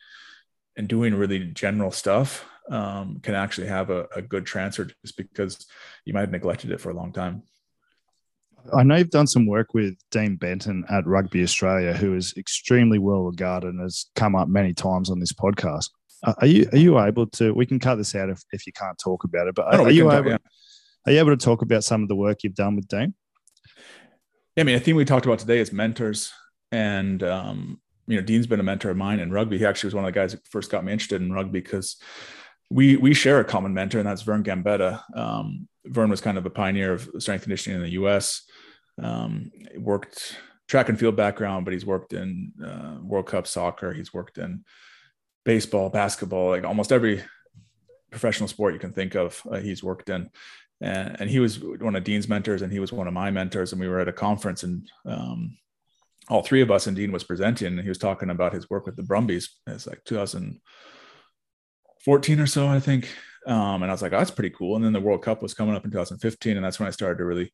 and doing really general stuff um, can actually have a, a good transfer, just because you might have neglected it for a long time. I know you've done some work with Dean Benton at Rugby Australia, who is extremely well regarded and has come up many times on this podcast. Are you are you able to? We can cut this out if, if you can't talk about it. But are, no, are you able? Are you able to talk about some of the work you've done with Dean? Yeah, I mean, I think we talked about today is mentors, and um, you know, Dean's been a mentor of mine in rugby. He actually was one of the guys that first got me interested in rugby because we we share a common mentor, and that's Vern Gambetta. Um, Vern was kind of a pioneer of strength conditioning in the U S. Um, worked track and field background, but he's worked in uh, World Cup soccer. He's worked in baseball, basketball, like almost every professional sport you can think of, uh, he's worked in. And, and he was one of Dean's mentors, and he was one of my mentors. And we were at a conference, and um, all three of us, and Dean was presenting, and he was talking about his work with the Brumbies. It's like two thousand fourteen or so, I think. Um, and I was like, oh, that's pretty cool. And then the World Cup was coming up in two thousand fifteen. And that's when I started to really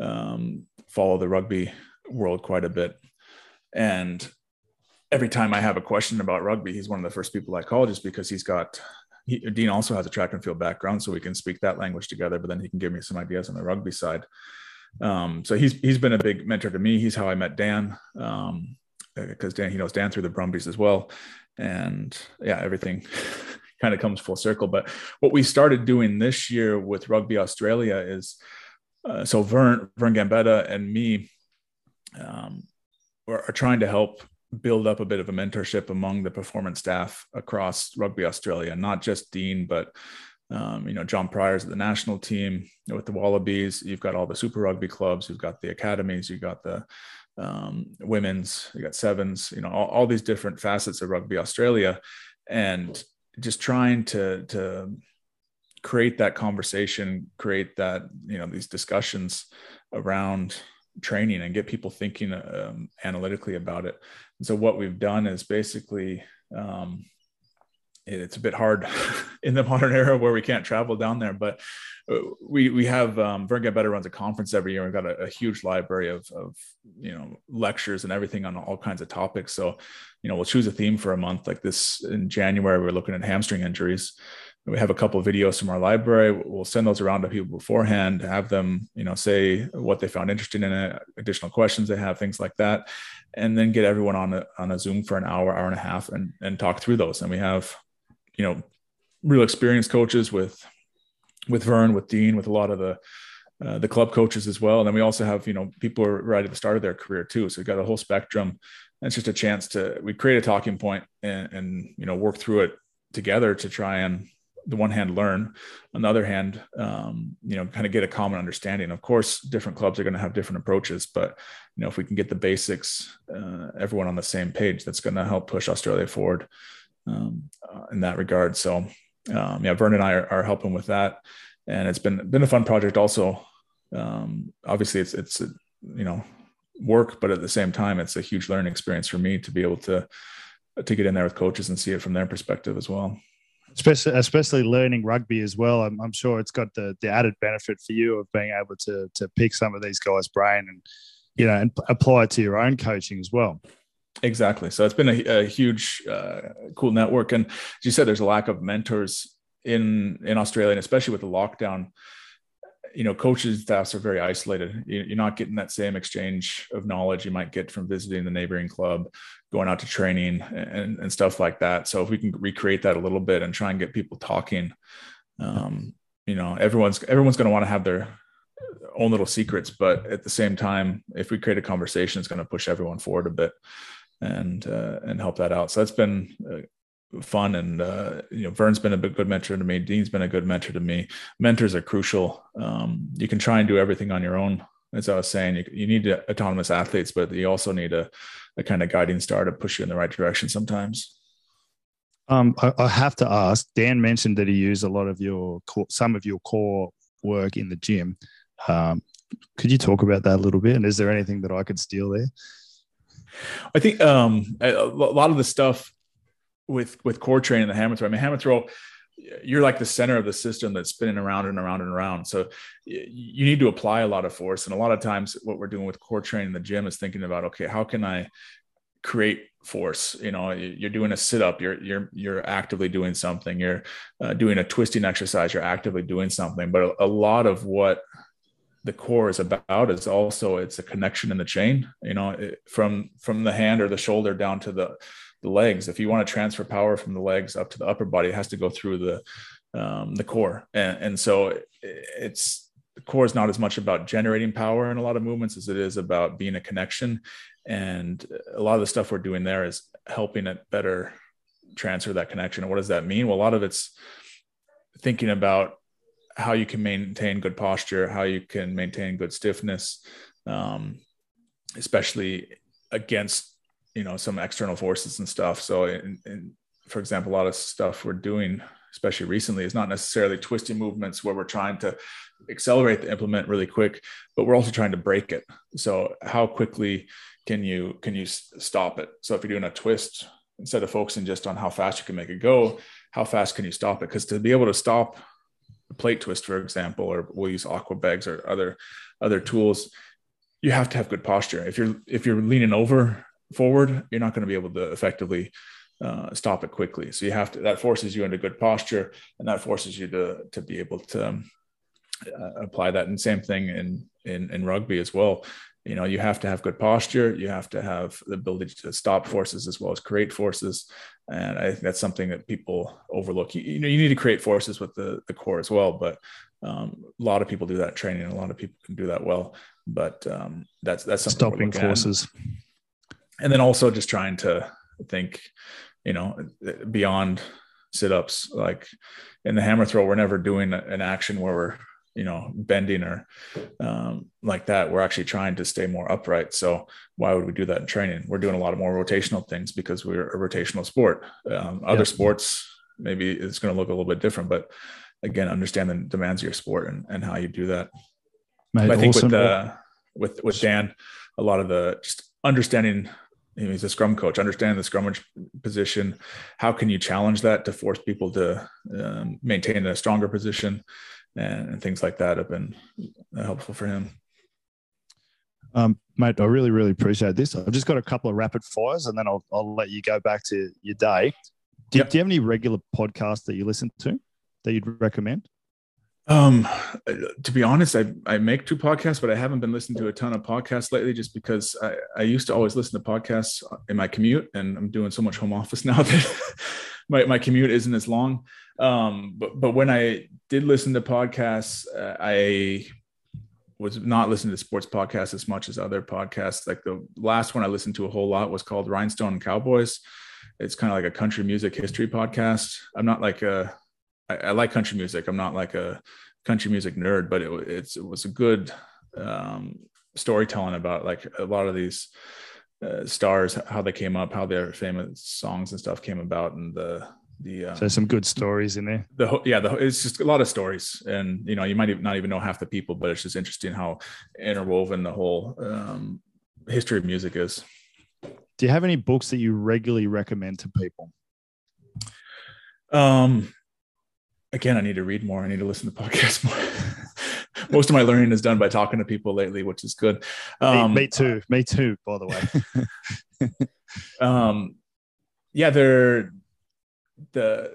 um, follow the rugby world quite a bit. And every time I have a question about rugby, he's one of the first people I call, just because he's got, he, Dean also has a track and field background, so we can speak that language together, but then he can give me some ideas on the rugby side. Um, so he's, he's been a big mentor to me. He's how I met Dan, um, because Dan, he knows Dan through the Brumbies as well. And yeah, everything kind of comes full circle. But what we started doing this year with Rugby Australia is, uh, so Vern, Vern Gambetta and me um, are, are trying to help build up a bit of a mentorship among the performance staff across Rugby Australia, not just Dean, but, um, you know, John Pryor's at the national team with the Wallabies. You've got all the Super Rugby clubs, you've got the academies, you've got the um, women's, you got sevens, you know, all, all these different facets of Rugby Australia, and just trying to, to create that conversation, create that, you know, these discussions around training and get people thinking um, analytically about it. And so what we've done is basically um, it, it's a bit hard in the modern era where we can't travel down there, but we, we have um, Vern Gambetta runs a conference every year. We've got a, a huge library of, of, you know, lectures and everything on all kinds of topics. So, you know, we'll choose a theme for a month. Like this in January, we're looking at hamstring injuries. We have a couple of videos from our library. We'll send those around to people beforehand, have them, you know, say what they found interesting in it, additional questions they have, things like that, and then get everyone on a, on a Zoom for an hour, hour and a half, and and talk through those. And we have, you know, real experienced coaches with with Vern, with Dean, with a lot of the uh, the club coaches as well. And then we also have, you know, people are right at the start of their career too. So we've got a whole spectrum. And it's just a chance to we create a talking point and, and you know work through it together to try and, the one hand, learn, on the other hand, um, you know, kind of get a common understanding. Of course, different clubs are going to have different approaches, but, you know, if we can get the basics, uh, everyone on the same page, that's going to help push Australia forward um, uh, in that regard. So, um, yeah, Vern and I are, are helping with that. And it's been, been a fun project also. Um, obviously it's, it's, you know, work, but at the same time, it's a huge learning experience for me to be able to, to get in there with coaches and see it from their perspective as well. Especially, especially learning rugby as well. I'm, I'm sure it's got the, the added benefit for you of being able to to pick some of these guys' brain and, you know, and apply it to your own coaching as well. Exactly. So it's been a, a huge, uh, cool network. And as you said, there's a lack of mentors in in Australia, and especially with the lockdown, you know, coaches, staffs are very isolated. You're not getting that same exchange of knowledge you might get from visiting the neighboring club, going out to training and, and stuff like that. So if we can recreate that a little bit and try and get people talking, um, you know, everyone's, everyone's going to want to have their own little secrets, but at the same time, if we create a conversation, it's going to push everyone forward a bit and, uh, and help that out. So that's been uh, fun. And, uh, you know, Vern's been a good mentor to me. Dean's been a good mentor to me. Mentors are crucial. Um, you can try and do everything on your own. As I was saying, you, you need autonomous athletes, but you also need a, a kind of guiding star to push you in the right direction sometimes. Um, I, I have to ask, Dan mentioned that he used a lot of your core, some of your core work in the gym. Um, could you talk about that a little bit? And is there anything that I could steal there? I think um, a, a lot of the stuff with with core training, the hammer throw. I mean, hammer throw, you're like the center of the system that's spinning around and around and around. So you need to apply a lot of force. And a lot of times what we're doing with core training in the gym is thinking about, okay, how can I create force? You know, you're doing a sit-up, you're, you're, you're actively doing something, you're uh, doing a twisting exercise, you're actively doing something. But a, a lot of what the core is about is also, it's a connection in the chain, you know, it, from, from the hand or the shoulder down to the the legs. If you want to transfer power from the legs up to the upper body, it has to go through the um, the core. And, and so it's the core is not as much about generating power in a lot of movements as it is about being a connection. And a lot of the stuff we're doing there is helping it better transfer that connection. And what does that mean? Well, a lot of it's thinking about how you can maintain good posture, how you can maintain good stiffness, um, especially against, you know, some external forces and stuff. So, in, in, for example, a lot of stuff we're doing, especially recently, is not necessarily twisting movements where we're trying to accelerate the implement really quick, but we're also trying to break it. So how quickly can you, can you stop it? So if you're doing a twist, instead of focusing just on how fast you can make it go, how fast can you stop it? Because to be able to stop a plate twist, for example, or we'll use aqua bags or other, other tools, you have to have good posture. If you're, if you're leaning over forward, you're not going to be able to effectively uh, stop it quickly. So you have to, that forces you into good posture, and that forces you to, to be able to um, uh, apply that. And same thing in, in, in rugby as well. You know, you have to have good posture. You have to have the ability to stop forces as well as create forces. And I think that's something that people overlook. You, you know, you need to create forces with the, the core as well. But um, a lot of people do that training. A lot of people can do that well. But um, that's that's something stopping forces. At. And then also just trying to think, you know, beyond sit-ups. Like in the hammer throw, we're never doing an action where we're, you know, bending or um, like that. We're actually trying to stay more upright. So why would we do that in training? We're doing a lot of more rotational things because we're a rotational sport. Um, other yeah. sports, maybe it's going to look a little bit different, but again, understand the demands of your sport and, and how you do that. Mate, I think awesome. with, the, with, with Dan, a lot of the just understanding, you know, he's a scrum coach, understanding the scrummage position. How can you challenge that to force people to um, maintain a stronger position? And things like that have been helpful for him. Um, mate, I really, really appreciate this. I've just got a couple of rapid fires and then I'll, I'll let you go back to your day. Do, yep. do you have any regular podcasts that you listen to that you'd recommend? Um, to be honest, I, I make two podcasts, but I haven't been listening to a ton of podcasts lately just because I, I used to always listen to podcasts in my commute, and I'm doing so much home office now that my, my commute isn't as long. Um, but, but when I did listen to podcasts, uh, I was not listening to sports podcasts as much as other podcasts. Like the last one I listened to a whole lot was called Rhinestone Cowboys. It's kind of like a country music history podcast. I'm not like a, I, I like country music. I'm not like a country music nerd, but it, it's, it was a good um, storytelling about like a lot of these uh, stars, how they came up, how their famous songs and stuff came about, and the the um, so some good stories in there. The yeah, the, it's just a lot of stories, and you know you might not even know half the people, but it's just interesting how interwoven the whole um, history of music is. Do you have any books that you regularly recommend to people? Um. Again, I need to read more. I need to listen to podcasts more. Most of my learning is done by talking to people lately, which is good. Um, me, me too. Me too, by the way. um, yeah, they're the,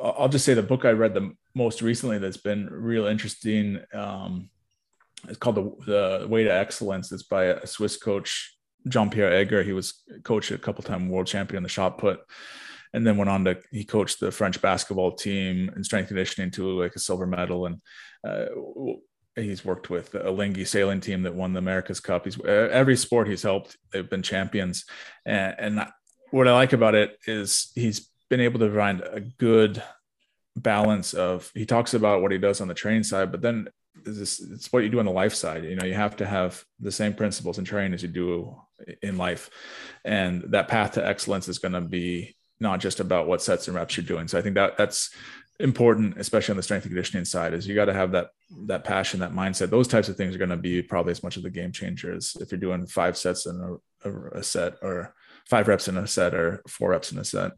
I'll just say the book I read the most recently that's been real interesting. Um, it's called the, the Way to Excellence. It's by a Swiss coach, Jean-Pierre Egger. He was coach, a couple time world champion in the shot put. And then went on to, he coached the French basketball team and strength conditioning to like a silver medal. And uh, he's worked with a Lingy sailing team that won the America's Cup. He's every sport he's helped, they've been champions. And, and what I like about it is he's been able to find a good balance of, he talks about what he does on the training side, but then this, it's what you do on the life side. You know, you have to have the same principles in training as you do in life. And that path to excellence is going to be not just about what sets and reps you're doing. So I think that that's important, especially on the strength and conditioning side, is you got to have that, that passion, that mindset. Those types of things are going to be probably as much of the game changer as if you're doing five sets in a, a set, or five reps in a set, or four reps in a set.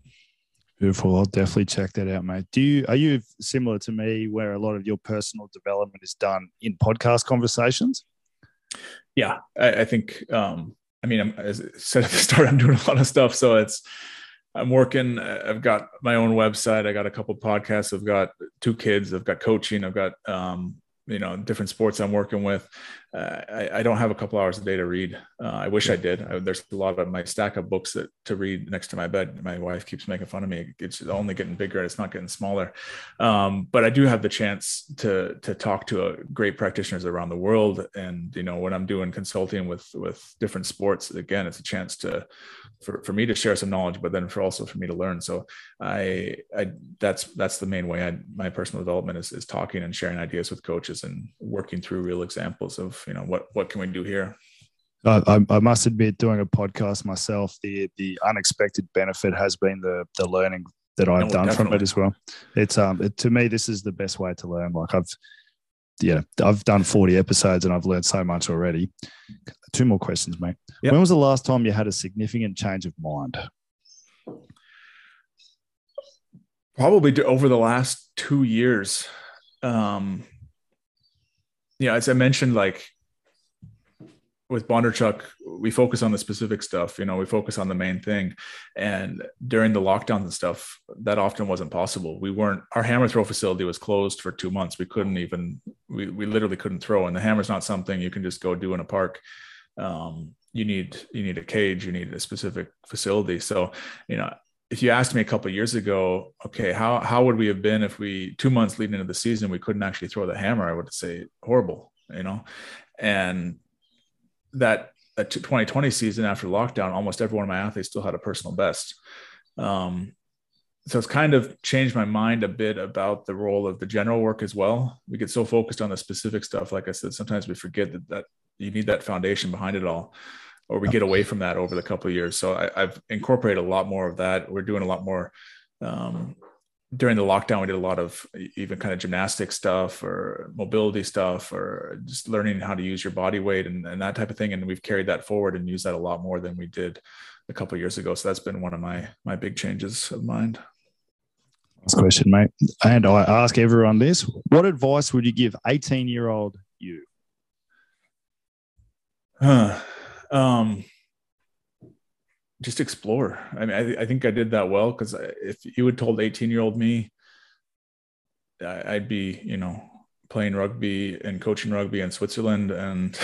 Beautiful. I'll definitely check that out, mate. Do you, are you similar to me where a lot of your personal development is done in podcast conversations? Yeah, I, I think, um, I mean, I'm, as I said at the start, I'm doing a lot of stuff. So it's, I'm working, I've got my own website. I got a couple of podcasts. I've got two kids. I've got coaching. I've got, um, you know, different sports I'm working with. uh, I, I don't have a couple hours a day to read. Uh, I wish I did. I, there's a lot of my stack of books that to read next to my bed. My wife keeps making fun of me. It's only getting bigger. It's not getting smaller. Um, but I do have the chance to, to talk to uh, great practitioners around the world. And, you know, when I'm doing consulting with, with different sports, again, it's a chance to, for, for me to share some knowledge, but then for also for me to learn. So I, I, that's, that's the main way I, my personal development is, is talking and sharing ideas with coaches and working through real examples of, you know, what, what can we do here? I, I must admit, doing a podcast myself, the, the unexpected benefit has been the, the learning that I've no, done definitely. from it as well. It's, um, it, to me, this is the best way to learn. Like I've, yeah, I've done forty episodes and I've learned so much already. Two more questions, mate. Yep. When was the last time you had a significant change of mind? Probably over the last two years. Um, yeah, as I mentioned, like with Bondarchuk, we focus on the specific stuff, you know, we focus on the main thing. And during the lockdowns and stuff, that often wasn't possible. We weren't, our hammer throw facility was closed for two months. We couldn't even, we, we literally couldn't throw. And the hammer's not something you can just go do in a park. Um, you need, you need a cage, you need a specific facility. So, you know, if you asked me a couple of years ago, okay, how, how would we have been if we two months leading into the season, we couldn't actually throw the hammer, I would say horrible, you know? And that uh, twenty twenty season after lockdown, almost every one of my athletes still had a personal best. Um, so it's kind of changed my mind a bit about the role of the general work as well. We get so focused on the specific stuff. Like I said, sometimes we forget that, that you need that foundation behind it all. Or we get away from that over the couple of years. So I, I've incorporated a lot more of that. We're doing a lot more um, during the lockdown. We did a lot of even kind of gymnastic stuff or mobility stuff or just learning how to use your body weight and, and that type of thing. And we've carried that forward and used that a lot more than we did a couple of years ago. So that's been one of my, my big changes of mind. Last question, mate. And I ask everyone this, what advice would you give eighteen year old you? Huh. Um, just explore. I mean, I, th- I think I did that well, because if you had told eighteen year old me, I- I'd be, you know, playing rugby and coaching rugby in Switzerland, and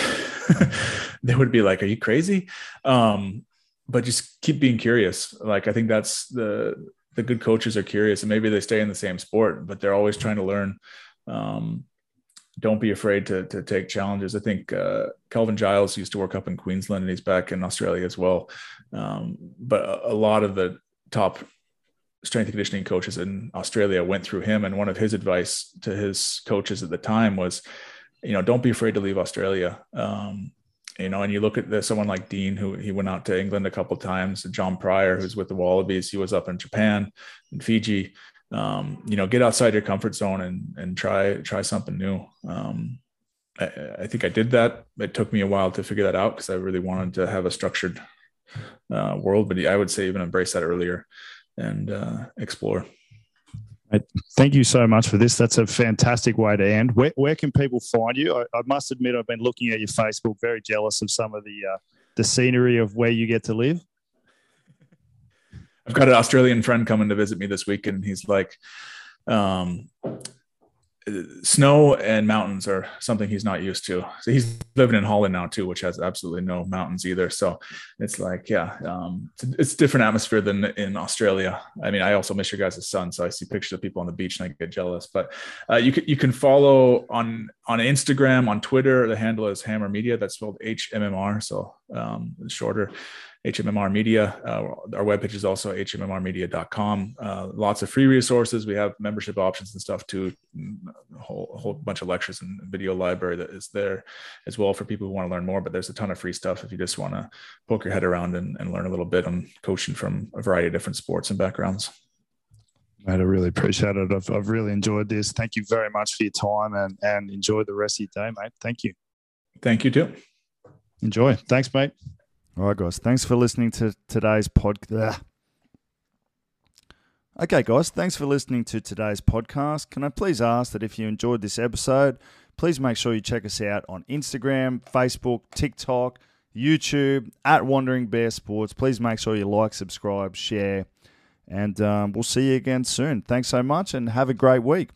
they would be like, "Are you crazy?" Um, but just keep being curious. Like, I think that's the the good coaches are curious, and maybe they stay in the same sport, but they're always trying to learn. Um, Don't be afraid to, to take challenges. I think uh, Kelvin Giles used to work up in Queensland, and he's back in Australia as well. Um, but a, a lot of the top strength and conditioning coaches in Australia went through him. And one of his advice to his coaches at the time was, you know, don't be afraid to leave Australia. Um, you know, and you look at the, someone like Dean, who he went out to England a couple of times. John Pryor, who's with the Wallabies, he was up in Japan and Fiji. Um, you know, get outside your comfort zone and, and try, try something new. Um, I, I think I did that. It took me a while to figure that out, because I really wanted to have a structured uh, world, but I would say even embrace that earlier and uh, explore. Thank you so much for this. That's a fantastic way to end. Where, where can people find you? I, I must admit, I've been looking at your Facebook, very jealous of some of the, uh, the scenery of where you get to live. I've got an Australian friend coming to visit me this week, and he's like, um, snow and mountains are something he's not used to. So he's living in Holland now too, which has absolutely no mountains either. So it's like, yeah, um, it's, it's a different atmosphere than in Australia. I mean, I also miss your guys' sun. So I see pictures of people on the beach and I get jealous, but uh, you can, you can follow on, on Instagram, on Twitter. The handle is H M M R Media. That's spelled H M M R. So um, shorter. H M M R Media. Uh, our webpage is also H M M R media dot com. Uh, lots of free resources. We have membership options and stuff too. A whole, whole bunch of lectures and video library that is there as well for people who want to learn more. But there's a ton of free stuff if you just want to poke your head around and, and learn a little bit on coaching from a variety of different sports and backgrounds. Mate, I really appreciate it. I've, I've really enjoyed this. Thank you very much for your time, and, and enjoy the rest of your day, mate. Thank you. Thank you too. Enjoy. Thanks, mate. All right, guys. Thanks for listening to today's podcast. Okay, guys. Thanks for listening to today's podcast. Can I please ask that if you enjoyed this episode, please make sure you check us out on Instagram, Facebook, TikTok, YouTube, at Wandering Bear Sports. Please make sure you like, subscribe, share, and um, we'll see you again soon. Thanks so much and have a great week.